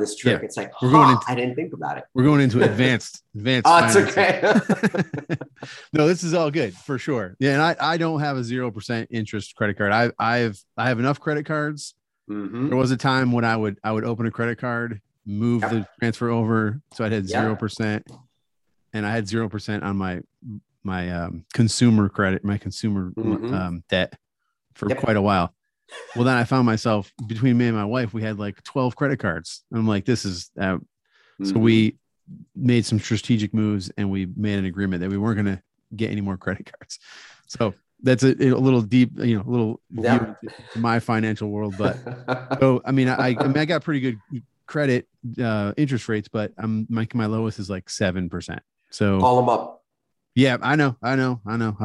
this trick. Yeah. It's like, I didn't think about it. We're going into advanced. Oh, it's okay. No, this is all good for sure. Yeah, and I don't have a 0% interest credit card. I have enough credit cards. Mm-hmm. There was a time when I would open a credit card, move the transfer over, so I had 0%, and I had 0% on my consumer credit, my consumer debt for quite a while. Well, then I found myself, between me and my wife, we had like 12 credit cards. And I'm like, this is out. So we made some strategic moves, and we made an agreement that we weren't going to get any more credit cards. So that's a little deep, you know, a little my financial world. But so, I mean, I got pretty good credit interest rates, but my lowest is like 7%. So call them up. Yeah, I know. I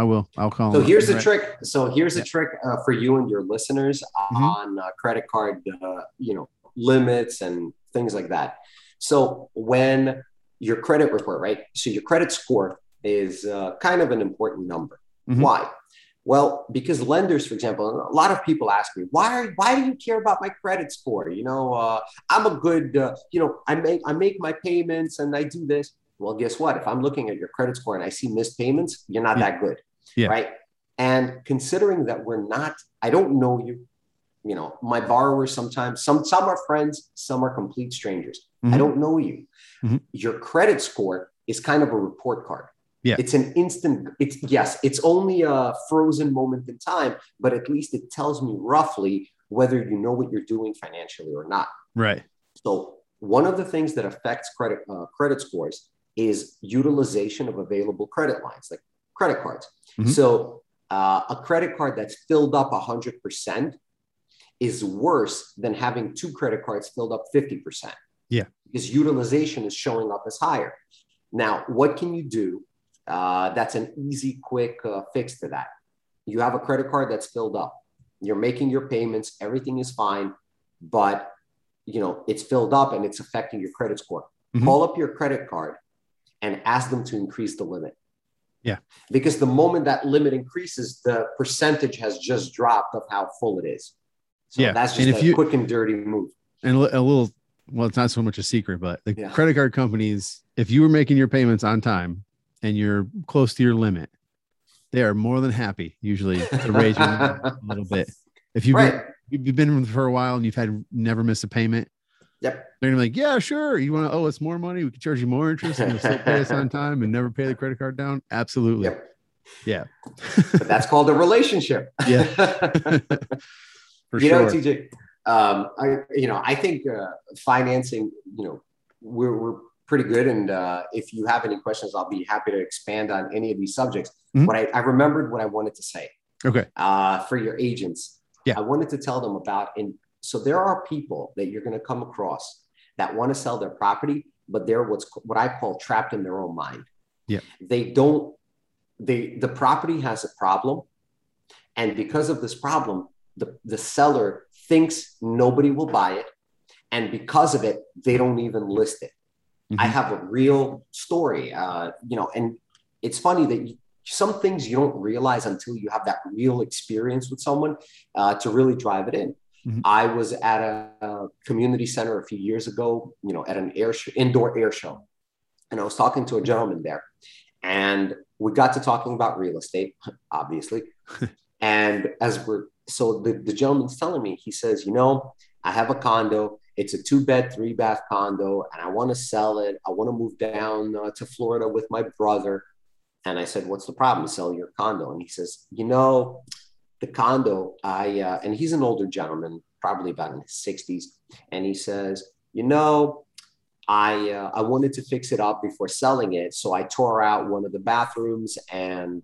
will. I'll call. So here's the trick. So here's a trick for you and your listeners on credit card, limits and things like that. So when your credit report, right? So your credit score is kind of an important number. Mm-hmm. Why? Well, because lenders, for example, a lot of people ask me, why do you care about my credit score? You know, I'm a good, I make my payments and I do this. Well, guess what? If I'm looking at your credit score and I see missed payments, you're not that good, right? And considering that I don't know you, you know, my borrowers sometimes, some are friends, some are complete strangers. Mm-hmm. I don't know you. Mm-hmm. Your credit score is kind of a report card. Yeah. It's an instant, it's only a frozen moment in time, but at least it tells me roughly whether you know what you're doing financially or not. Right. So one of the things that affects credit scores is utilization of available credit lines, like credit cards. Mm-hmm. So a credit card that's filled up 100% is worse than having two credit cards filled up 50%. Yeah. Because utilization is showing up as higher. Now, what can you do? That's an easy, quick fix to that. You have a credit card that's filled up. You're making your payments. Everything is fine, but you know it's filled up and it's affecting your credit score. Mm-hmm. Call up your credit card and ask them to increase the limit. Yeah. Because the moment that limit increases, the percentage has just dropped of how full it is. So that's just a quick and dirty move. And a little, well, it's not so much a secret, but the credit card companies, if you were making your payments on time and you're close to your limit, they are more than happy usually to raise your limit a little bit. If you've been for a while and you've had never missed a payment, they're gonna be like, yeah, sure. You want to owe us more money? We can charge you more interest and you'll still pay us on time and never pay the credit card down. Absolutely. Yeah. But that's called a relationship. Yeah. For you sure. know, TJ, I think financing, you know, we're pretty good. And if you have any questions, I'll be happy to expand on any of these subjects. Mm-hmm. But I remembered what I wanted to say. Okay. For your agents. Yeah. I wanted to tell them about so there are people that you're going to come across that want to sell their property, but they're what I call trapped in their own mind. Yeah. The property has a problem. And because of this problem, the seller thinks nobody will buy it. And because of it, they don't even list it. Mm-hmm. I have a real story, and it's funny that some things you don't realize until you have that real experience with someone to really drive it in. Mm-hmm. I was at a community center a few years ago, you know, at an indoor air show. And I was talking to a gentleman there, and we got to talking about real estate, obviously. And the gentleman's telling me, he says, you know, I have a condo. It's a 2-bed, 3-bath condo, and I want to sell it. I want to move down to Florida with my brother. And I said, what's the problem? Sell your condo. And he says, you know, the condo, and he's an older gentleman, probably about in his 60s. And he says, you know, I wanted to fix it up before selling it. So I tore out one of the bathrooms and,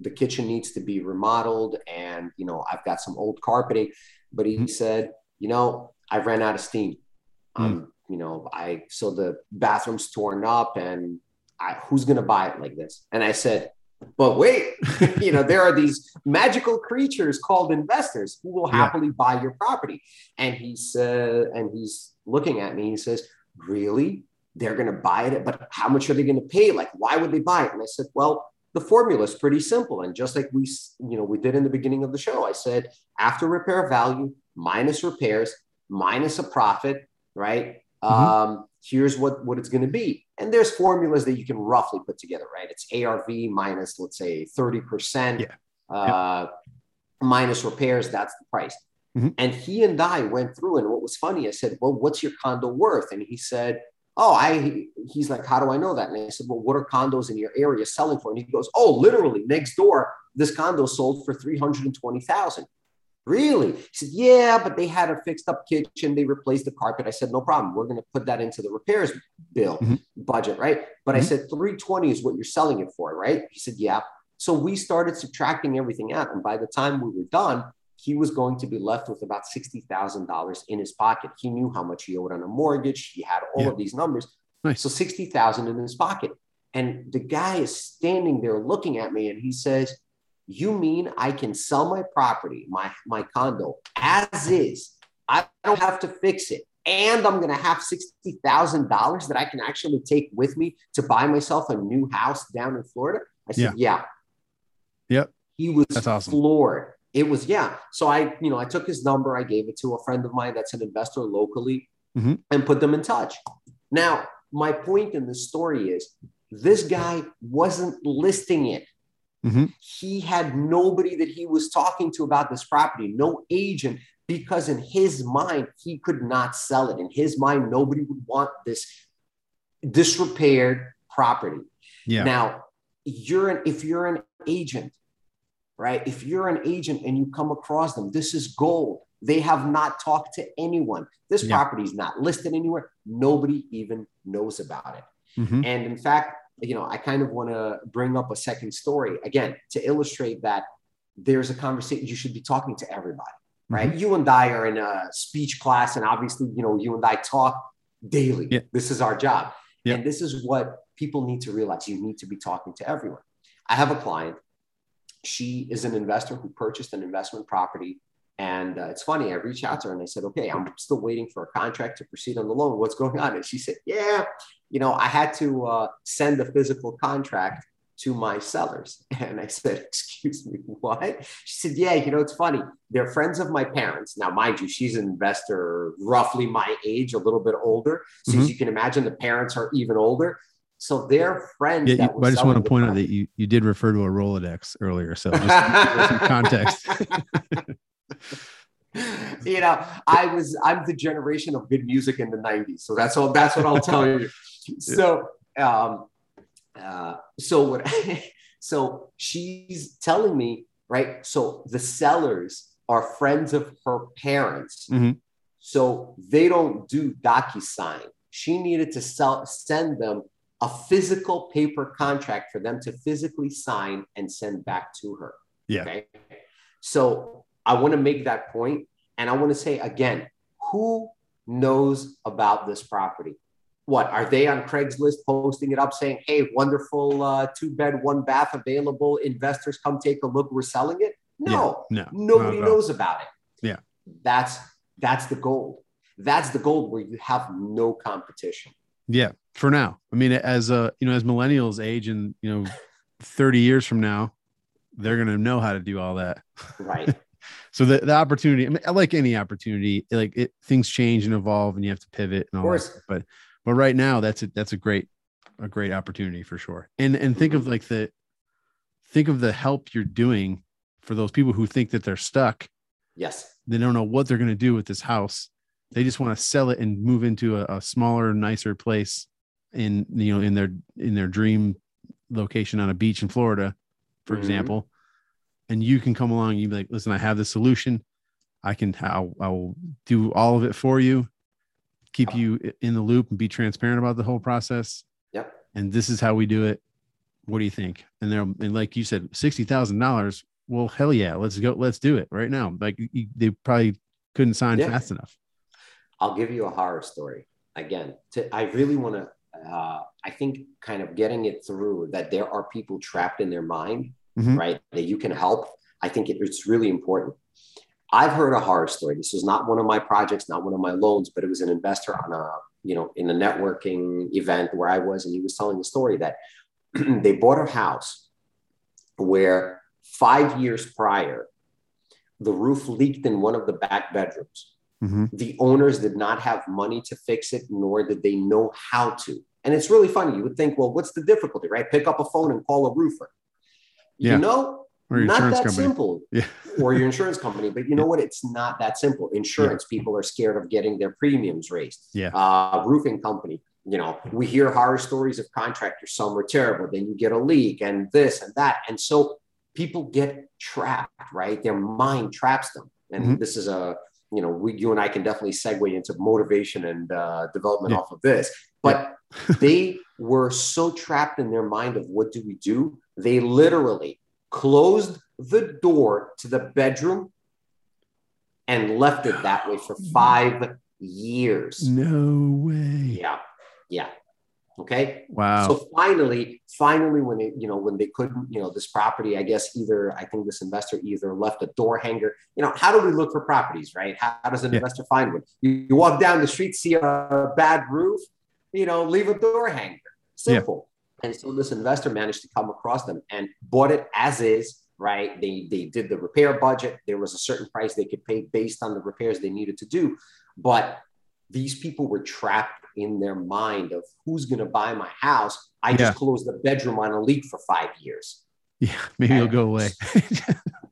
the kitchen needs to be remodeled. And, you know, I've got some old carpeting. But he said, you know, I ran out of steam. So the bathroom's torn up and who's going to buy it like this? And I said, but wait, you know, there are these magical creatures called investors who will happily buy your property. And he said, and he's looking at me, he says, really? they're going to buy it, but how much are they going to pay? Like, why would they buy it? And I said, well, the formula is pretty simple. And just like we did in the beginning of the show, I said, after repair value, minus repairs, minus a profit, right? Mm-hmm. Here's what it's going to be. And there's formulas that you can roughly put together, right? It's ARV minus, let's say 30%, minus repairs. That's the price. Mm-hmm. And he and I went through, and what was funny, I said, well, what's your condo worth? And he said, he's like, how do I know that? And I said, well, what are condos in your area selling for? And he goes, oh, literally next door, this condo sold for $320,000. Really? He said, yeah, but they had a fixed up kitchen. They replaced the carpet. I said, no problem. We're going to put that into the repairs bill mm-hmm. budget. Right. But I said, 320 is what you're selling it for. Right. He said, yeah. So we started subtracting everything out. And by the time we were done, he was going to be left with about $60,000 in his pocket. He knew how much he owed on a mortgage. He had all of these numbers. Nice. So $60,000 in his pocket. And the guy is standing there looking at me and he says, you mean I can sell my property, my condo as is? I don't have to fix it. And I'm going to have $60,000 that I can actually take with me to buy myself a new house down in Florida. I said, Yep. He was floored. It was, So I took his number. I gave it to a friend of mine that's an investor locally and put them in touch. Now, my point in this story is this guy wasn't listing it. Mm-hmm. He had nobody that he was talking to about this property, no agent, because in his mind, he could not sell it. In his mind, nobody would want this disrepaired property. Yeah. Now, if you're an agent, right? If you're an agent and you come across them, this is gold. They have not talked to anyone. This property is not listed anywhere. Nobody even knows about it. Mm-hmm. And in fact, I kind of want to bring up a second story again to illustrate that there's a conversation. You should be talking to everybody, right? Mm-hmm. You and I are in a speech class, and obviously, you and I talk daily. Yeah. This is our job. Yeah. And this is what people need to realize. You need to be talking to everyone. I have a client. She is an investor who purchased an investment property. And it's funny, I reached out to her and I said, okay, I'm still waiting for a contract to proceed on the loan. What's going on? And she said, I had to send a physical contract to my sellers. And I said, excuse me, what? She said, it's funny. They're friends of my parents. Now, mind you, she's an investor roughly my age, a little bit older. So as you can imagine, the parents are even older. So their friend. Yeah, I just want to point out that you did refer to a Rolodex earlier. So just for some context. I'm the generation of good music in the 90s. So that's what I'll tell you. So, so she's telling me, right. So the sellers are friends of her parents. Mm-hmm. So they don't do DocuSign. She needed to send them a physical paper contract for them to physically sign and send back to her. Yeah. Okay? So I want to make that point. And I want to say again, who knows about this property? What are they on Craigslist posting it up saying, hey, wonderful 2-bed, 1-bath available. Investors come take a look. We're selling it. No, nobody knows about it. Yeah. That's the gold. That's the gold where you have no competition. Yeah. For now. I mean, as millennials age and, 30 years from now, they're going to know how to do all that. Right. So the opportunity, I mean, like any opportunity, things change and evolve and you have to pivot and all that. But right now that's a great opportunity for sure. And think of the help you're doing for those people who think that they're stuck. Yes. They don't know what they're going to do with this house. They just want to sell it and move into a smaller, nicer place in their dream location on a beach in Florida, for example. And you can come along and you be like, listen, I have the solution. I'll do all of it for you. Keep you in the loop and be transparent about the whole process. Yep. And this is how we do it. What do you think? And like you said, $60,000. Well, hell yeah. Let's go. Let's do it right now. Like they probably couldn't sign fast enough. I'll give you a horror story again. I really want to, I think kind of getting it through that there are people trapped in their mind. Mm-hmm. Right? That you can help. I think it's really important. I've heard a horror story. This was not one of my projects, not one of my loans, but it was an investor on a you know, in a networking event where I was, and he was telling the story that they bought a house where 5 years prior, the roof leaked in one of the back bedrooms. Mm-hmm. The owners did not have money to fix it, nor did they know how to. And it's really funny. You would think, well, what's the difficulty, right? Pick up a phone and call a roofer. Yeah. You know, not that simple. Yeah. Or your insurance company. But you know what? It's not that simple. Insurance people are scared of getting their premiums raised. Yeah. Roofing company. You know, we hear horror stories of contractors. Some are terrible. Then you get a leak and this and that. And so people get trapped, right? Their mind traps them. And this is a, you know, you and I can definitely segue into motivation and development off of this. But they were so trapped in their mind of what do we do? They literally closed the door to the bedroom and left it that way for 5 years. No way. Yeah. Yeah. Okay. Wow. So finally, when it, you know, when they couldn't, you know, this property, I guess I think this investor either left a door hanger. You know, how do we look for properties, right? How does an investor find one? You walk down the street, see a bad roof, you know, leave a door hanger. Simple. Yeah. And so this investor managed to come across them and bought it as is, right? They did the repair budget. There was a certain price they could pay based on the repairs they needed to do, but these people were trapped in their mind of who's going to buy my house. I just closed the bedroom on a leak for 5 years. Yeah. Maybe it'll go away.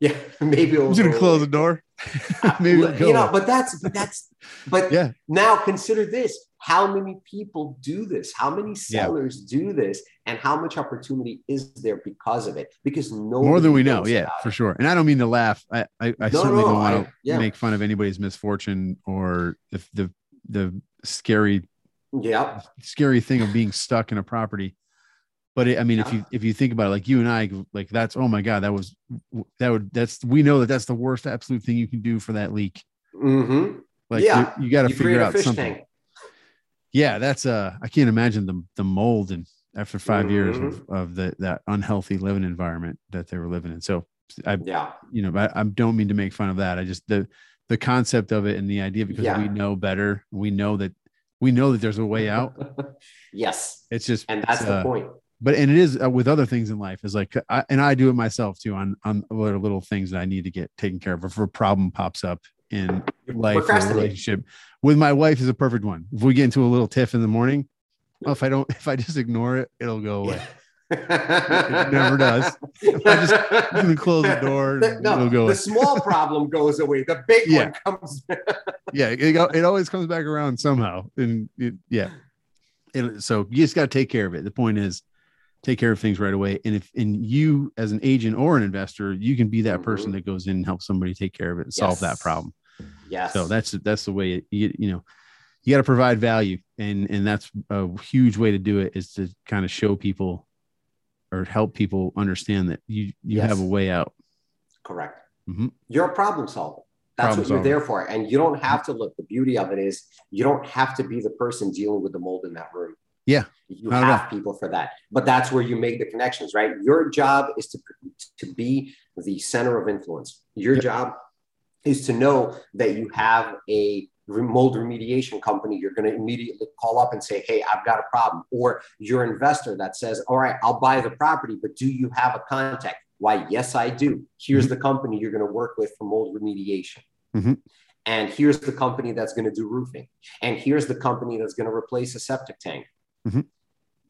Yeah. Maybe it'll go away. Close the door. Maybe it'll go away. But now consider this. How many people do this? How many sellers do this? And how much opportunity is there because of it? Because no more than we know. Yeah, for sure. And I don't mean to laugh. I certainly don't want to make fun of anybody's misfortune or if the scary thing of being stuck in a property. But if you think about it, like you and I, like that's, oh my God, we know that's the worst absolute thing you can do for that leak. Mm-hmm. Like you got to figure out something. Tank. Yeah. That's I can't imagine the mold and after five years of that unhealthy living environment that they were living in. So I don't mean to make fun of that. I just, the concept of it and the idea, because we know better. We know that there's a way out. Yes. It's just, and that's the point. But, and it is with other things in life is like, I do it myself too on little things that I need to get taken care of. If a problem pops up in life or relationship with my wife is a perfect one. If we get into a little tiff in the morning, well, if I just ignore it, it'll go away. It never does. If I just close the door, it'll go away. The small problem goes away. The big one comes. It always comes back around somehow. And so you just got to take care of it. The point is, take care of things right away. And if you as an agent or an investor, you can be that person that goes in and helps somebody take care of it and solve that problem. Yes. So that's the way you got to provide value. And that's a huge way to do it is to kind of show people or help people understand that you have a way out. Correct. Mm-hmm. You're a problem solver. That's what you're there for. And you don't have to look. The beauty of it is you don't have to be the person dealing with the mold in that room. Yeah. You have people for that. But that's where you make the connections, right? Your job is to be the center of influence. Your job is to know that you have a mold remediation company you're going to immediately call up and say, hey, I've got a problem. Or your investor that says, all right, I'll buy the property, but do you have a contact? Why, yes, I do. Here's the company you're going to work with for mold remediation. Mm-hmm. And here's the company that's going to do roofing. And here's the company that's going to replace a septic tank. Mm-hmm.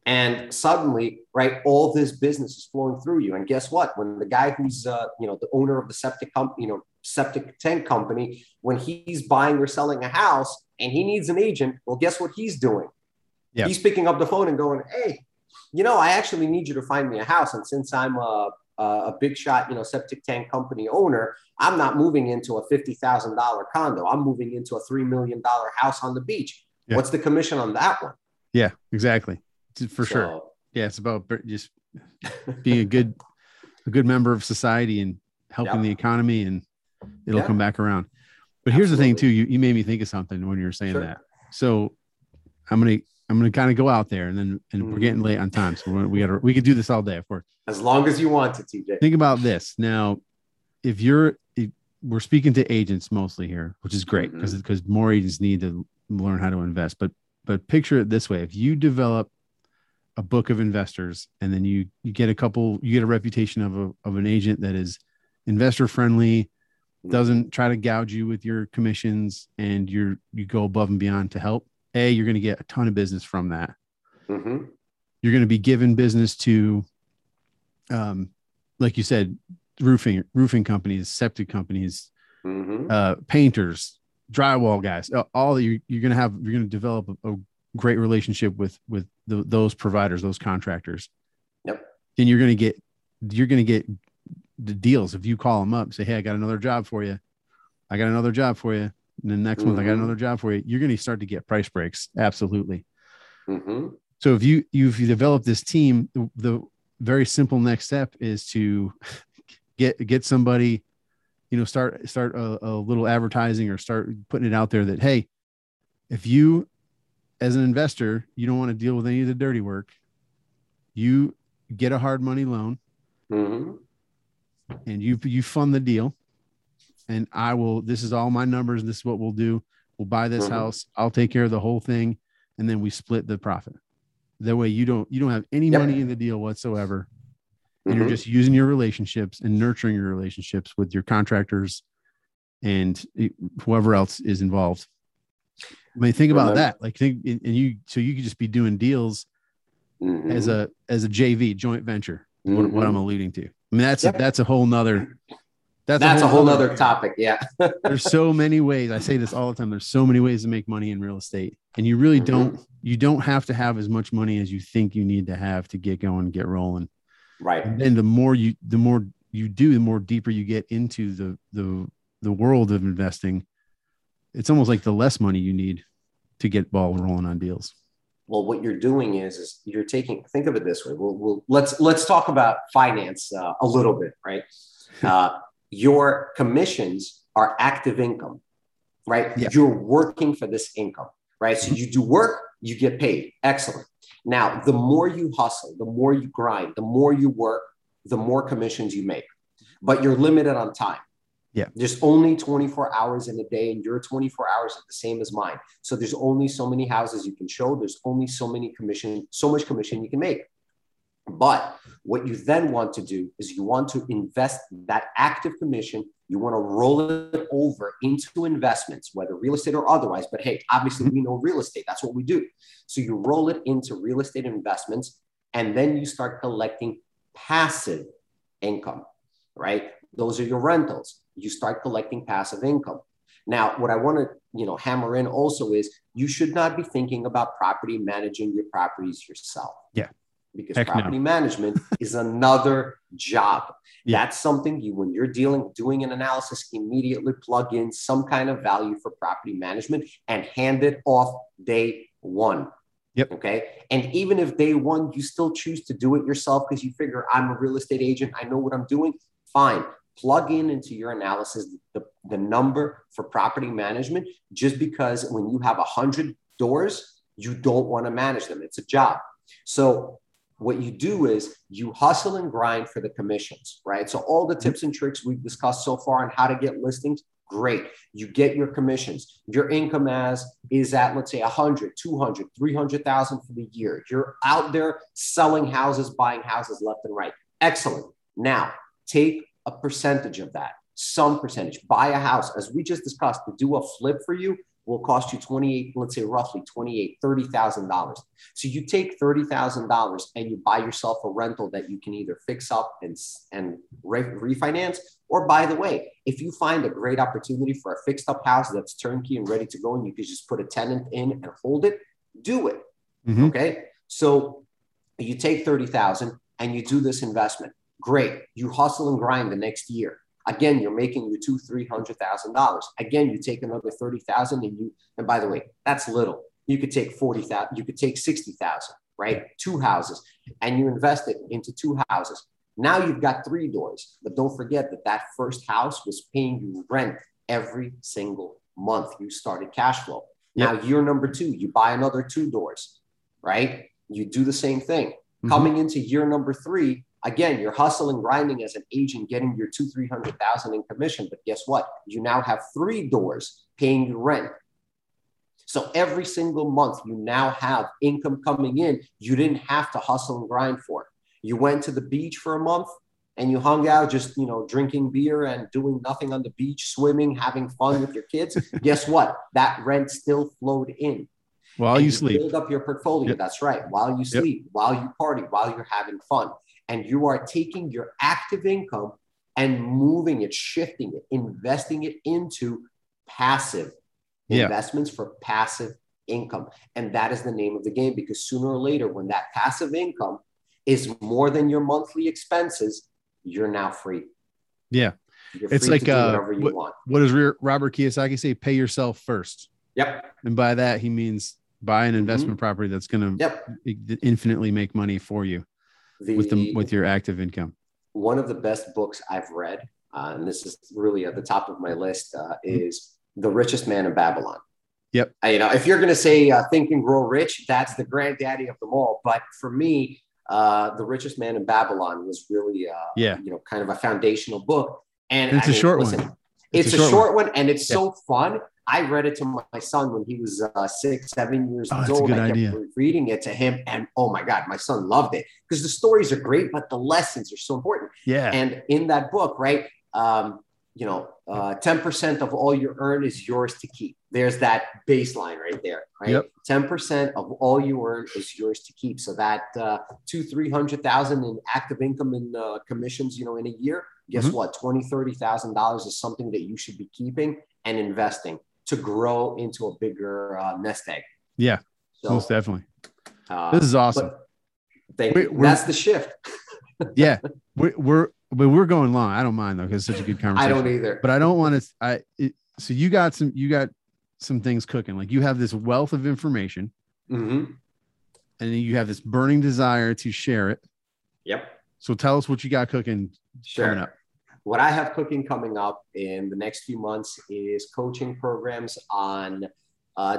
And suddenly, right, all this business is flowing through you. And guess what? When the guy who's, the owner of the septic tank company, when he's buying or selling a house and he needs an agent, well, guess what he's doing? Yeah. He's picking up the phone and going, hey, you know, I actually need you to find me a house. And since I'm a big shot, you know, septic tank company owner, I'm not moving into a $50,000 condo. I'm moving into a $3 million house on the beach. Yeah. What's the commission on that one? Yeah, exactly. For sure. Yeah. It's about just being a good member of society and helping the economy, and it'll come back around. But here's the thing too. You made me think of something when you were saying that. So I'm going to kind of go out there and we're getting late on time. So we could do this all day, of course. As long as you want to, TJ. Think about this. Now, we're speaking to agents mostly here, which is great because more agents need to learn how to invest, but But picture it this way. If you develop a book of investors and then you get a couple, you get a reputation of an agent that is investor friendly, doesn't try to gouge you with your commissions, and you go above and beyond to help. A, you're going to get a ton of business from that. Mm-hmm. You're going to be given business to, like you said, roofing companies, septic companies, mm-hmm. Painters, drywall guys, all that you're going to develop a great relationship with those providers, those contractors. Yep. And you're going to get the deals. If you call them up and say, hey, I got another job for you. And then next mm-hmm. month, I got another job for you. You're going to start to get price breaks. Absolutely. Mm-hmm. So if you develop this team, the very simple next step is to get somebody, start a little advertising or start putting it out there that, hey, if you, as an investor, you don't want to deal with any of the dirty work, you get a hard money loan mm-hmm. and you fund the deal. And this is all my numbers. And this is what we'll do. We'll buy this mm-hmm. house. I'll take care of the whole thing. And then we split the profit. That way you don't have any yep. money in the deal whatsoever. And mm-hmm. you're just using your relationships and nurturing your relationships with your contractors and whoever else is involved. I mean, think about that. Like so you could just be doing deals mm-hmm. as a JV, joint venture, mm-hmm. what I'm alluding to. I mean, that's a whole nother topic. Yeah. There's so many ways. I say this all the time. There's so many ways to make money in real estate, and you really mm-hmm. don't have to have as much money as you think you need to have to get going, get rolling. Right. And the more you do, the more deeper you get into the world of investing. It's almost like the less money you need to get ball rolling on deals. Well, what you're doing is you're taking, think of it this way. Let's talk about finance a little bit, right? Your commissions are active income, right? Yeah. You're working for this income, right? So you do work, you get paid. Excellent. Now, the more you hustle, the more you grind, the more you work, the more commissions you make, but you're limited on time. Yeah. There's only 24 hours in a day, and your 24 hours are the same as mine. So there's only so many houses you can show. There's only so much commission you can make. But what you then want to do is you want to invest that active commission. You want to roll it over into investments, whether real estate or otherwise. But hey, obviously we know real estate. That's what we do. So you roll it into real estate investments, and then you start collecting passive income, right? Those are your rentals. You start collecting passive income. Now, what I want to, hammer in also is you should not be thinking about property managing your properties yourself. Yeah. Because management is another job. Yeah. That's something when you're doing an analysis, immediately plug in some kind of value for property management and hand it off day one. Yep. Okay. And even if day one, you still choose to do it yourself because you figure I'm a real estate agent, I know what I'm doing. Fine. Plug in into your analysis the number for property management, just because when you have 100 doors, you don't want to manage them. It's a job. So what you do is you hustle and grind for the commissions, right? So all the tips and tricks we've discussed so far on how to get listings, great. You get your commissions. Your income is at, let's say, 100, 200, 300,000 for the year. You're out there selling houses, buying houses left and right. Excellent. Now take a percentage of that, some percentage, buy a house. As we just discussed, to do a flip for you will cost you $30,000. So you take $30,000 and you buy yourself a rental that you can either fix up and refinance, or by the way, if you find a great opportunity for a fixed up house that's turnkey and ready to go, and you can just put a tenant in and hold it, do it. Mm-hmm. Okay. So you take 30,000 and you do this investment. Great. You hustle and grind the next year. Again, you're making your $300,000. Again, you take another 30,000 and by the way, that's little. You could take 40,000, you could take 60,000, right? 2 houses, and you invest it into 2 houses. Now you've got 3 doors, but don't forget that first house was paying you rent every single month. You started cash flow. Now year number 2, you buy another 2 doors, right? You do the same thing. Mm-hmm. Coming into year number 3, again, you're hustling, grinding as an agent, getting your $200,000-$300,000 in commission. But guess what? You now have 3 doors paying you rent. So every single month, you now have income coming in. You didn't have to hustle and grind for it. You went to the beach for a month and you hung out just, you know, drinking beer and doing nothing on the beach, swimming, having fun with your kids. Guess what? That rent still flowed in. While you sleep. Build up your portfolio. Yep. That's right. While you sleep, while you party, while you're having fun. And you are taking your active income and moving it, shifting it, investing it into passive investments for passive income. And that is the name of the game, because sooner or later, when that passive income is more than your monthly expenses, you're now free. Yeah. You're it's free like, to do whatever you want. What does Robert Kiyosaki say? Pay yourself first. Yep. And by that, he means buy an investment property that's going to infinitely make money for you with your active income. One of the best books I've read, and this is really at the top of my list, is The Richest Man in Babylon. Yep. You know, if you're going to say Think and Grow Rich, that's the granddaddy of them all. But for me, The Richest Man in Babylon was really, you know, kind of a foundational book. And it's a short one. It's a short one, and it's so fun. I read it to my son when he was 6, 7 years old. I kept reading it to him. And oh my God, my son loved it, because the stories are great, but the lessons are so important. Yeah. And in that book, right, 10% of all you earn is yours to keep. There's that baseline right there, right? Yep. 10% of all you earn is yours to keep. So that $200,000-$300,000 in active income and commissions, you know, in a year, guess what? $20,000-$30,000 is something that you should be keeping and investing to grow into a bigger nest egg. Yeah, so, most definitely. This is awesome. That's the shift. Yeah, we're going long. I don't mind though, because it's such a good conversation. I don't either. But I don't want to. So you got some things cooking. Like you have this wealth of information, and then you have this burning desire to share it. Yep. So tell us what you got cooking. Sure. Coming up. What I have cooking coming up in the next few months is coaching programs on,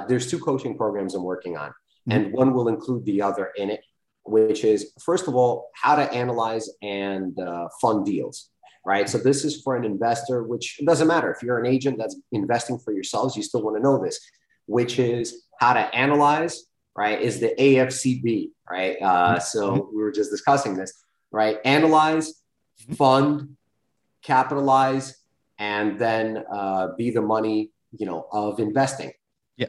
there's 2 coaching programs I'm working on, and one will include the other in it, which is, first of all, how to analyze and fund deals, right? So this is for an investor, which it doesn't matter if you're an agent that's investing for yourselves, you still want to know this, which is how to analyze, right? Is the AFCB, right? So we were just discussing this, right? Analyze, fund, capitalize, and then be the money, you know, of investing,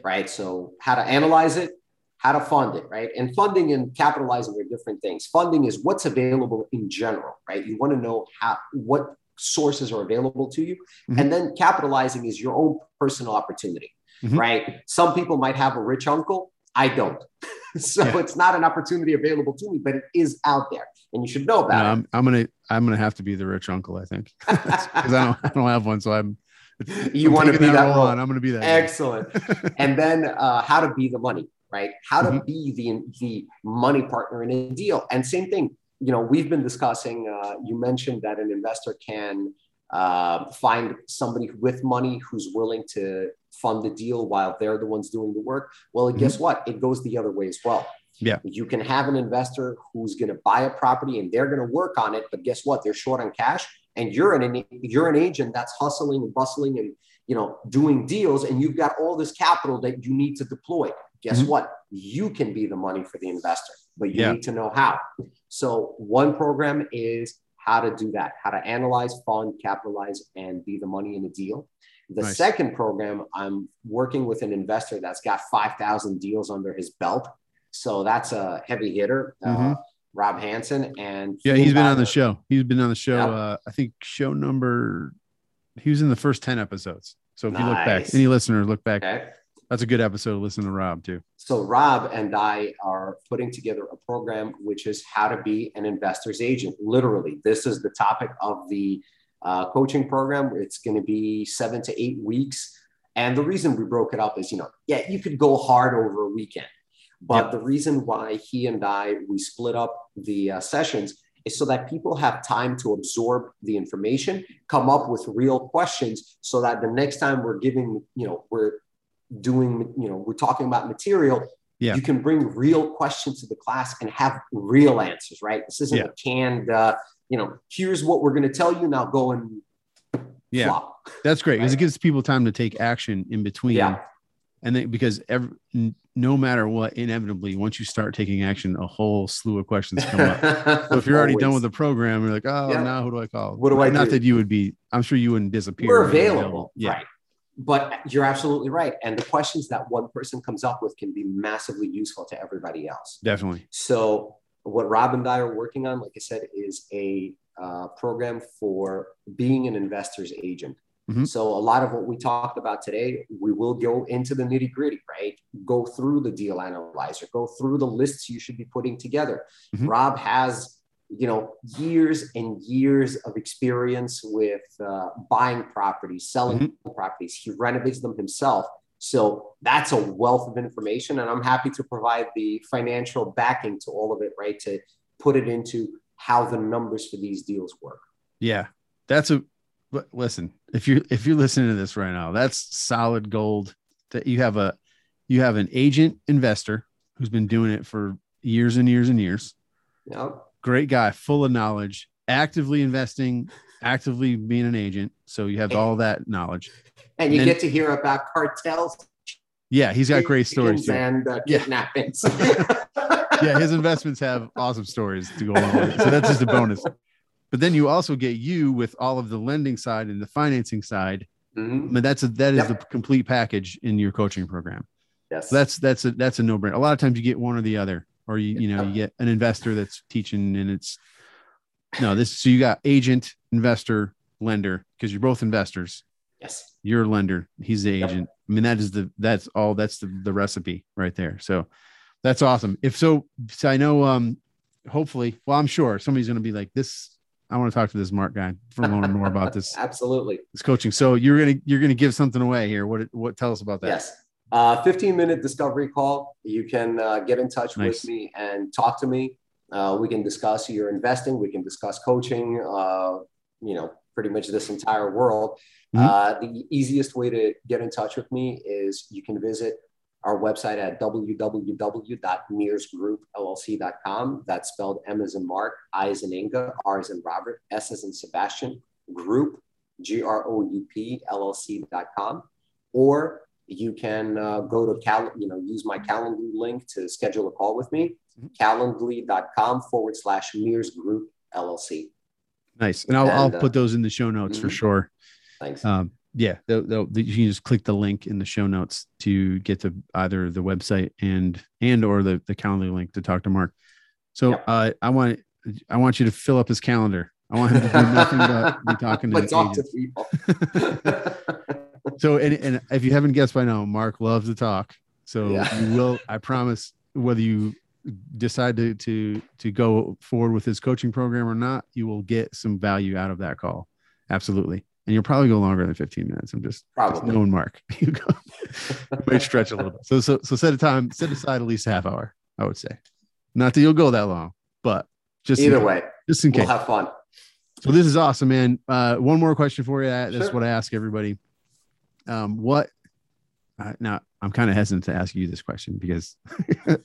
right? So how to analyze it, how to fund it, right? And funding and capitalizing are different things. Funding is what's available in general, right? You want to know how, what sources are available to you. And then capitalizing is your own personal opportunity, right? Some people might have a rich uncle. I don't. So it's not an opportunity available to me, but it is out there, and you should know about it. I'm gonna have to be the rich uncle, I think, because I don't have one. So I'm want to be that role. I'm gonna be that. Excellent. And then how to be the money, right? How to be the money partner in a deal. And same thing, you know, we've been discussing. You mentioned that an investor can find somebody with money who's willing to fund the deal while they're the ones doing the work. Well, guess what? It goes the other way as well. Yeah. You can have an investor who's going to buy a property and they're going to work on it, but guess what? They're short on cash, and you're an agent that's hustling and bustling and, you know, doing deals, and you've got all this capital that you need to deploy. Guess what? You can be the money for the investor, but you need to know how. So one program is how to do that, how to analyze, fund, capitalize, and be the money in a deal. The second program, I'm working with an investor that's got 5,000 deals under his belt. So that's a heavy hitter, Rob Hansen. And he's been on the show. He's been on the show. Yep. I think show number, he was in the first 10 episodes. So if you look back, any listener, look back. Okay. That's a good episode to listen to Rob too. So Rob and I are putting together a program, which is how to be an investor's agent. Literally, this is the topic of the coaching program. It's going to be 7 to 8 weeks. And the reason we broke it up is, you know, you could go hard over a weekend, but the reason why he and I, we split up the sessions is so that people have time to absorb the information, come up with real questions, so that the next time we're giving, you know, we're talking about material, you can bring real questions to the class and have real answers, right? This isn't a canned, you know, here's what we're going to tell you. Now go and flop. That's great, because it gives people time to take action in between And then, because no matter what, inevitably, once you start taking action, a whole slew of questions come up. So if you're already done with the program, you're like, oh, now who do I call? What do I do? Not that you would be, I'm sure you wouldn't disappear. We're available. Yeah. Right. But you're absolutely right. And the questions that one person comes up with can be massively useful to everybody else. Definitely. So what Rob and I are working on, like I said, is a program for being an investor's agent. Mm-hmm. So a lot of what we talked about today, we will go into the nitty gritty, right? Go through the deal analyzer, go through the lists you should be putting together. Mm-hmm. Rob has, years and years of experience with buying properties, selling mm-hmm. properties. He renovates them himself. So that's a wealth of information. And I'm happy to provide the financial backing to all of it, right? To put it into how the numbers for these deals work. Yeah, that's a... But listen, if you're listening to this right now, that's solid gold. That you have an agent investor who's been doing it for years and years and years. Yep. Great guy, full of knowledge, actively investing, actively being an agent. So you have all that knowledge, and you get to hear about cartels. Yeah, he's got great stories and kidnappings. Yeah, his investments have awesome stories to go along with it. So that's just a bonus. But then you also get you with all of the lending side and the financing side. Mm-hmm. I mean, that is the complete package in your coaching program. Yes. So that's a no-brainer. A lot of times you get one or the other, or you get an investor that's teaching and so you got agent, investor, lender, because you're both investors. Yes. You're a lender. He's the agent. I mean, that's the recipe right there. So that's awesome. So I know, hopefully, I'm sure somebody's going to be like this. I want to talk to this Mark guy for a little more about this. Absolutely. This coaching. So you're going to give something away here. What tell us about that? Yes. 15-minute discovery call. You can get in touch with me and talk to me. We can discuss your investing. We can discuss coaching, pretty much this entire world. Mm-hmm. The easiest way to get in touch with me is you can visit our website at www.MIRSgroupllc.com. That's spelled M as in Mark, I as in Inga, R as in Robert, S as in Sebastian, Group, Group, LLC.com. Or you can go to use my Calendly link to schedule a call with me, mm-hmm. Calendly.com/MIRS Group LLC. Nice. And I'll put those in the show notes mm-hmm. for sure. Thanks. Yeah, you can just click the link in the show notes to get to either the website and or the Calendly link to talk to Mark. So yep. I want you to fill up his calendar. I want him to do nothing but be talking to people. So and if you haven't guessed by now, Mark loves to talk. So you will, I promise, whether you decide to go forward with his coaching program or not, you will get some value out of that call. Absolutely. And you'll probably go longer than 15 minutes. I'm just knowing Mark. You go, might stretch a little bit. So set aside at least a half hour, I would say. Not that you'll go that long, but just either way, just in case. We'll have fun. So this is awesome, man. One more question for you. That's what I ask everybody. Now I'm kind of hesitant to ask you this question because,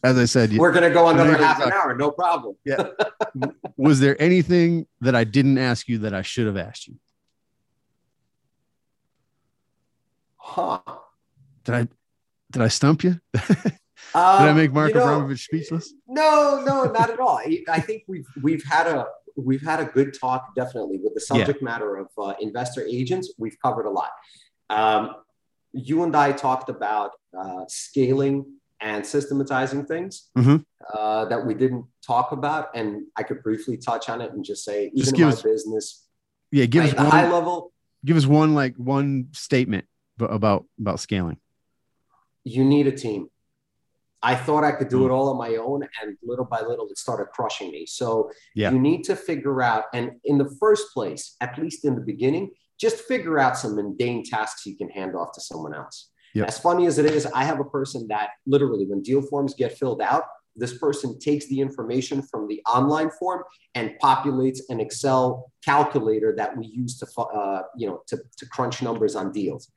as I said, we're going to go another half an hour. No problem. Yeah. Was there anything that I didn't ask you that I should have asked you? Huh? Did I stump you? Did I make Mark Abramovich speechless? No, not at all. I think we've had a good talk, definitely, with the subject matter of investor agents. We've covered a lot. You and I talked about scaling and systematizing things mm-hmm. That we didn't talk about, and I could briefly touch on it and just say, even in my business, give us one high level. Give us one statement about scaling. You need a team. I thought I could do it all on my own, and little by little it started crushing me. So you need to figure out, and in the first place, at least in the beginning, just figure out some mundane tasks you can hand off to someone else. Yep. As funny as it is, I have a person that literally, when deal forms get filled out, this person takes the information from the online form and populates an Excel calculator that we use to crunch numbers on deals.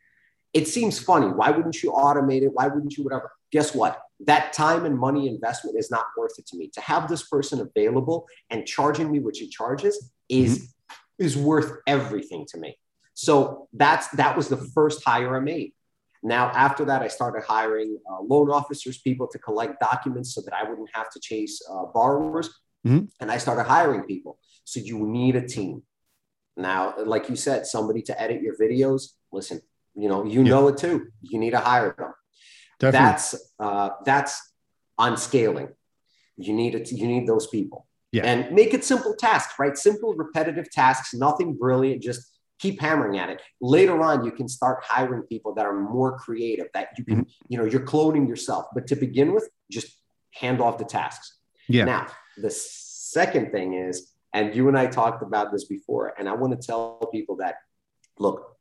It seems funny. Why wouldn't you automate it? Why wouldn't you whatever? Guess what? That time and money investment is not worth it to me. To have this person available and charging me what she charges is worth everything to me. So that was the first hire I made. Now, after that, I started hiring loan officers, people to collect documents so that I wouldn't have to chase borrowers. Mm-hmm. And I started hiring people. So you need a team. Now, like you said, somebody to edit your videos. Listen, you know it too. You need to hire them. Definitely. That's on scaling. You need those people. Yeah. And make it simple tasks, right? Simple, repetitive tasks, nothing brilliant. Just keep hammering at it. Later on, you can start hiring people that are more creative, that you can, mm-hmm. You're cloning yourself. But to begin with, just hand off the tasks. Yeah. Now, the second thing is, and you and I talked about this before, and I want to tell people that, look,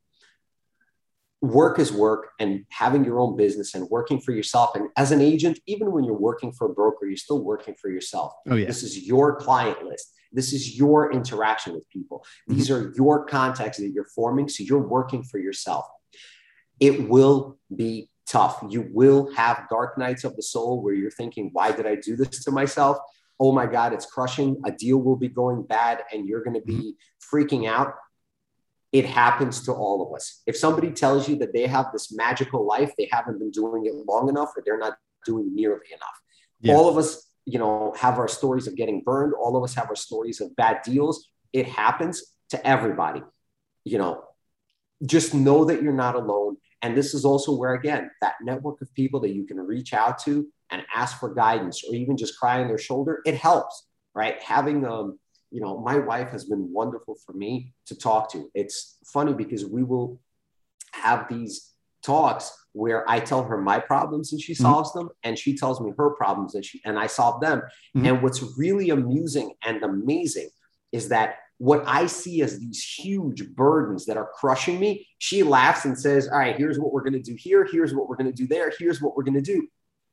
work is work, and having your own business and working for yourself. And as an agent, even when you're working for a broker, you're still working for yourself. Oh, yeah. This is your client list. This is your interaction with people. These are your contacts that you're forming. So you're working for yourself. It will be tough. You will have dark nights of the soul where you're thinking, why did I do this to myself? Oh my God, it's crushing. A deal will be going bad and you're going to be freaking out. It happens to all of us. If somebody tells you that they have this magical life, they haven't been doing it long enough or they're not doing nearly enough. Yeah. All of us, have our stories of getting burned. All of us have our stories of bad deals. It happens to everybody. Just know that you're not alone. And this is also where, again, that network of people that you can reach out to and ask for guidance or even just cry on their shoulder, it helps, right? Having, my wife has been wonderful for me to talk to. It's funny because we will have these talks where I tell her my problems and she solves them, and she tells me her problems and I solve them. Mm-hmm. And what's really amusing and amazing is that what I see as these huge burdens that are crushing me, she laughs and says, all right, here's what we're going to do here. Here's what we're going to do there. Here's what we're going to do.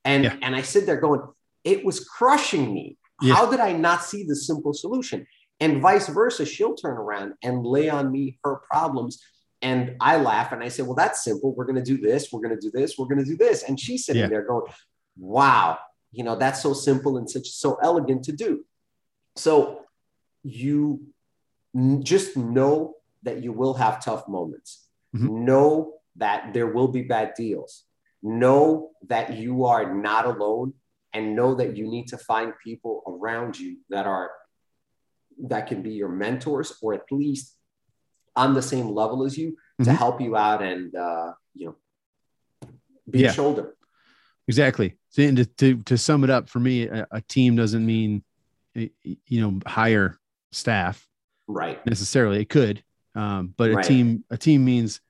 And I sit there going, it was crushing me. Yeah. How did I not see the simple solution? And vice versa, she'll turn around and lay on me her problems. And I laugh and I say, well, that's simple. We're going to do this. We're going to do this. We're going to do this. And she's sitting there going, wow, that's so simple and so elegant to do. So you just know that you will have tough moments. Mm-hmm. Know that there will be bad deals. Know that you are not alone and know that you need to find people around you that can be your mentors or at least on the same level as you to help you out and, be a shoulder. Exactly. And to sum it up for me, a team doesn't mean, hire staff, right? Necessarily. It could, but right. a team means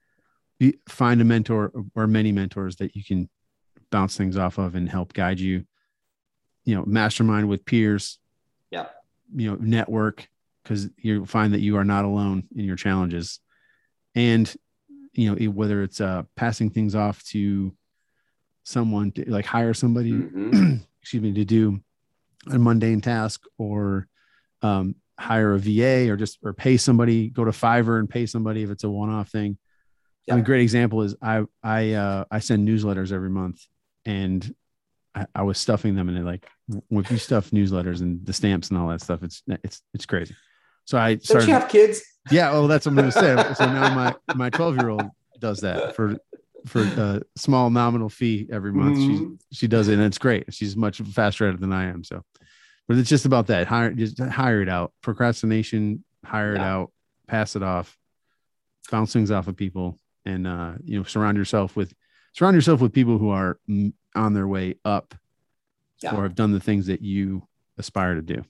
find a mentor or many mentors that you can bounce things off of and help guide you, mastermind with peers, network. Because you'll find that you are not alone in your challenges. And, whether it's passing things off to someone, to, like hire somebody, excuse me, to do a mundane task or hire a VA or pay somebody, go to Fiverr and pay somebody if it's a one-off thing. Yeah. I mean, a great example is I send newsletters every month and I was stuffing them. And they're like, when you stuff newsletters and the stamps and all that stuff, it's crazy. So I started. Don't you have kids? Yeah. Oh, that's what I'm going to say. So now my 12-year-old does that for a small nominal fee every month. Mm-hmm. She does it and it's great. She's much faster at it than I am. So, but it's just about that. Hire it out. Procrastination, hire it out, pass it off, bounce things off of people and, surround yourself with people who are on their way up or have done the things that you aspire to do.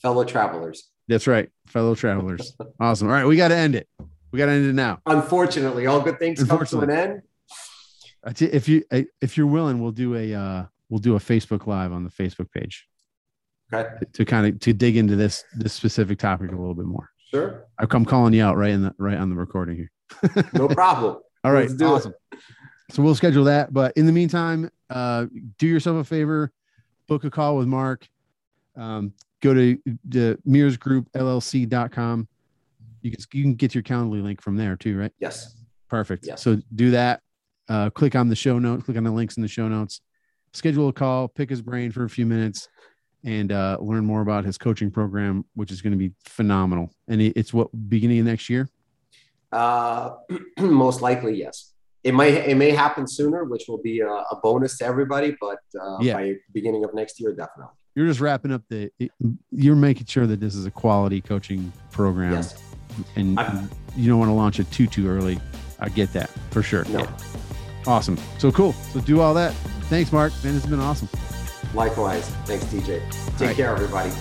Fellow travelers. That's right. Fellow travelers. Awesome. All right. We got to end it. We got to end it now. Unfortunately, all good things come to an end. If you're willing, we'll do a Facebook Live on the Facebook page. Okay. To dig into this specific topic a little bit more. Sure. I'm calling you out right on the recording here. No problem. All right. Let's do awesome. It. So we'll schedule that. But in the meantime, do yourself a favor, book a call with Mark. Go to the MIRSgroupllc.com. You can get your Calendly link from there too, right? Yes. Perfect. Yes. So do that. Click on the show notes. Click on the links in the show notes. Schedule a call. Pick his brain for a few minutes, and learn more about his coaching program, which is going to be phenomenal. And it's beginning of next year? Most likely, yes. It may happen sooner, which will be a bonus to everybody, but by beginning of next year, definitely. You're just wrapping up you're making sure that this is a quality coaching program. Yes. And you don't want to launch it too early. I get that for sure. No. Yeah. Awesome. So cool. So do all that. Thanks, Mark. Man, it's been awesome. Likewise. Thanks, TJ. Take care, everybody.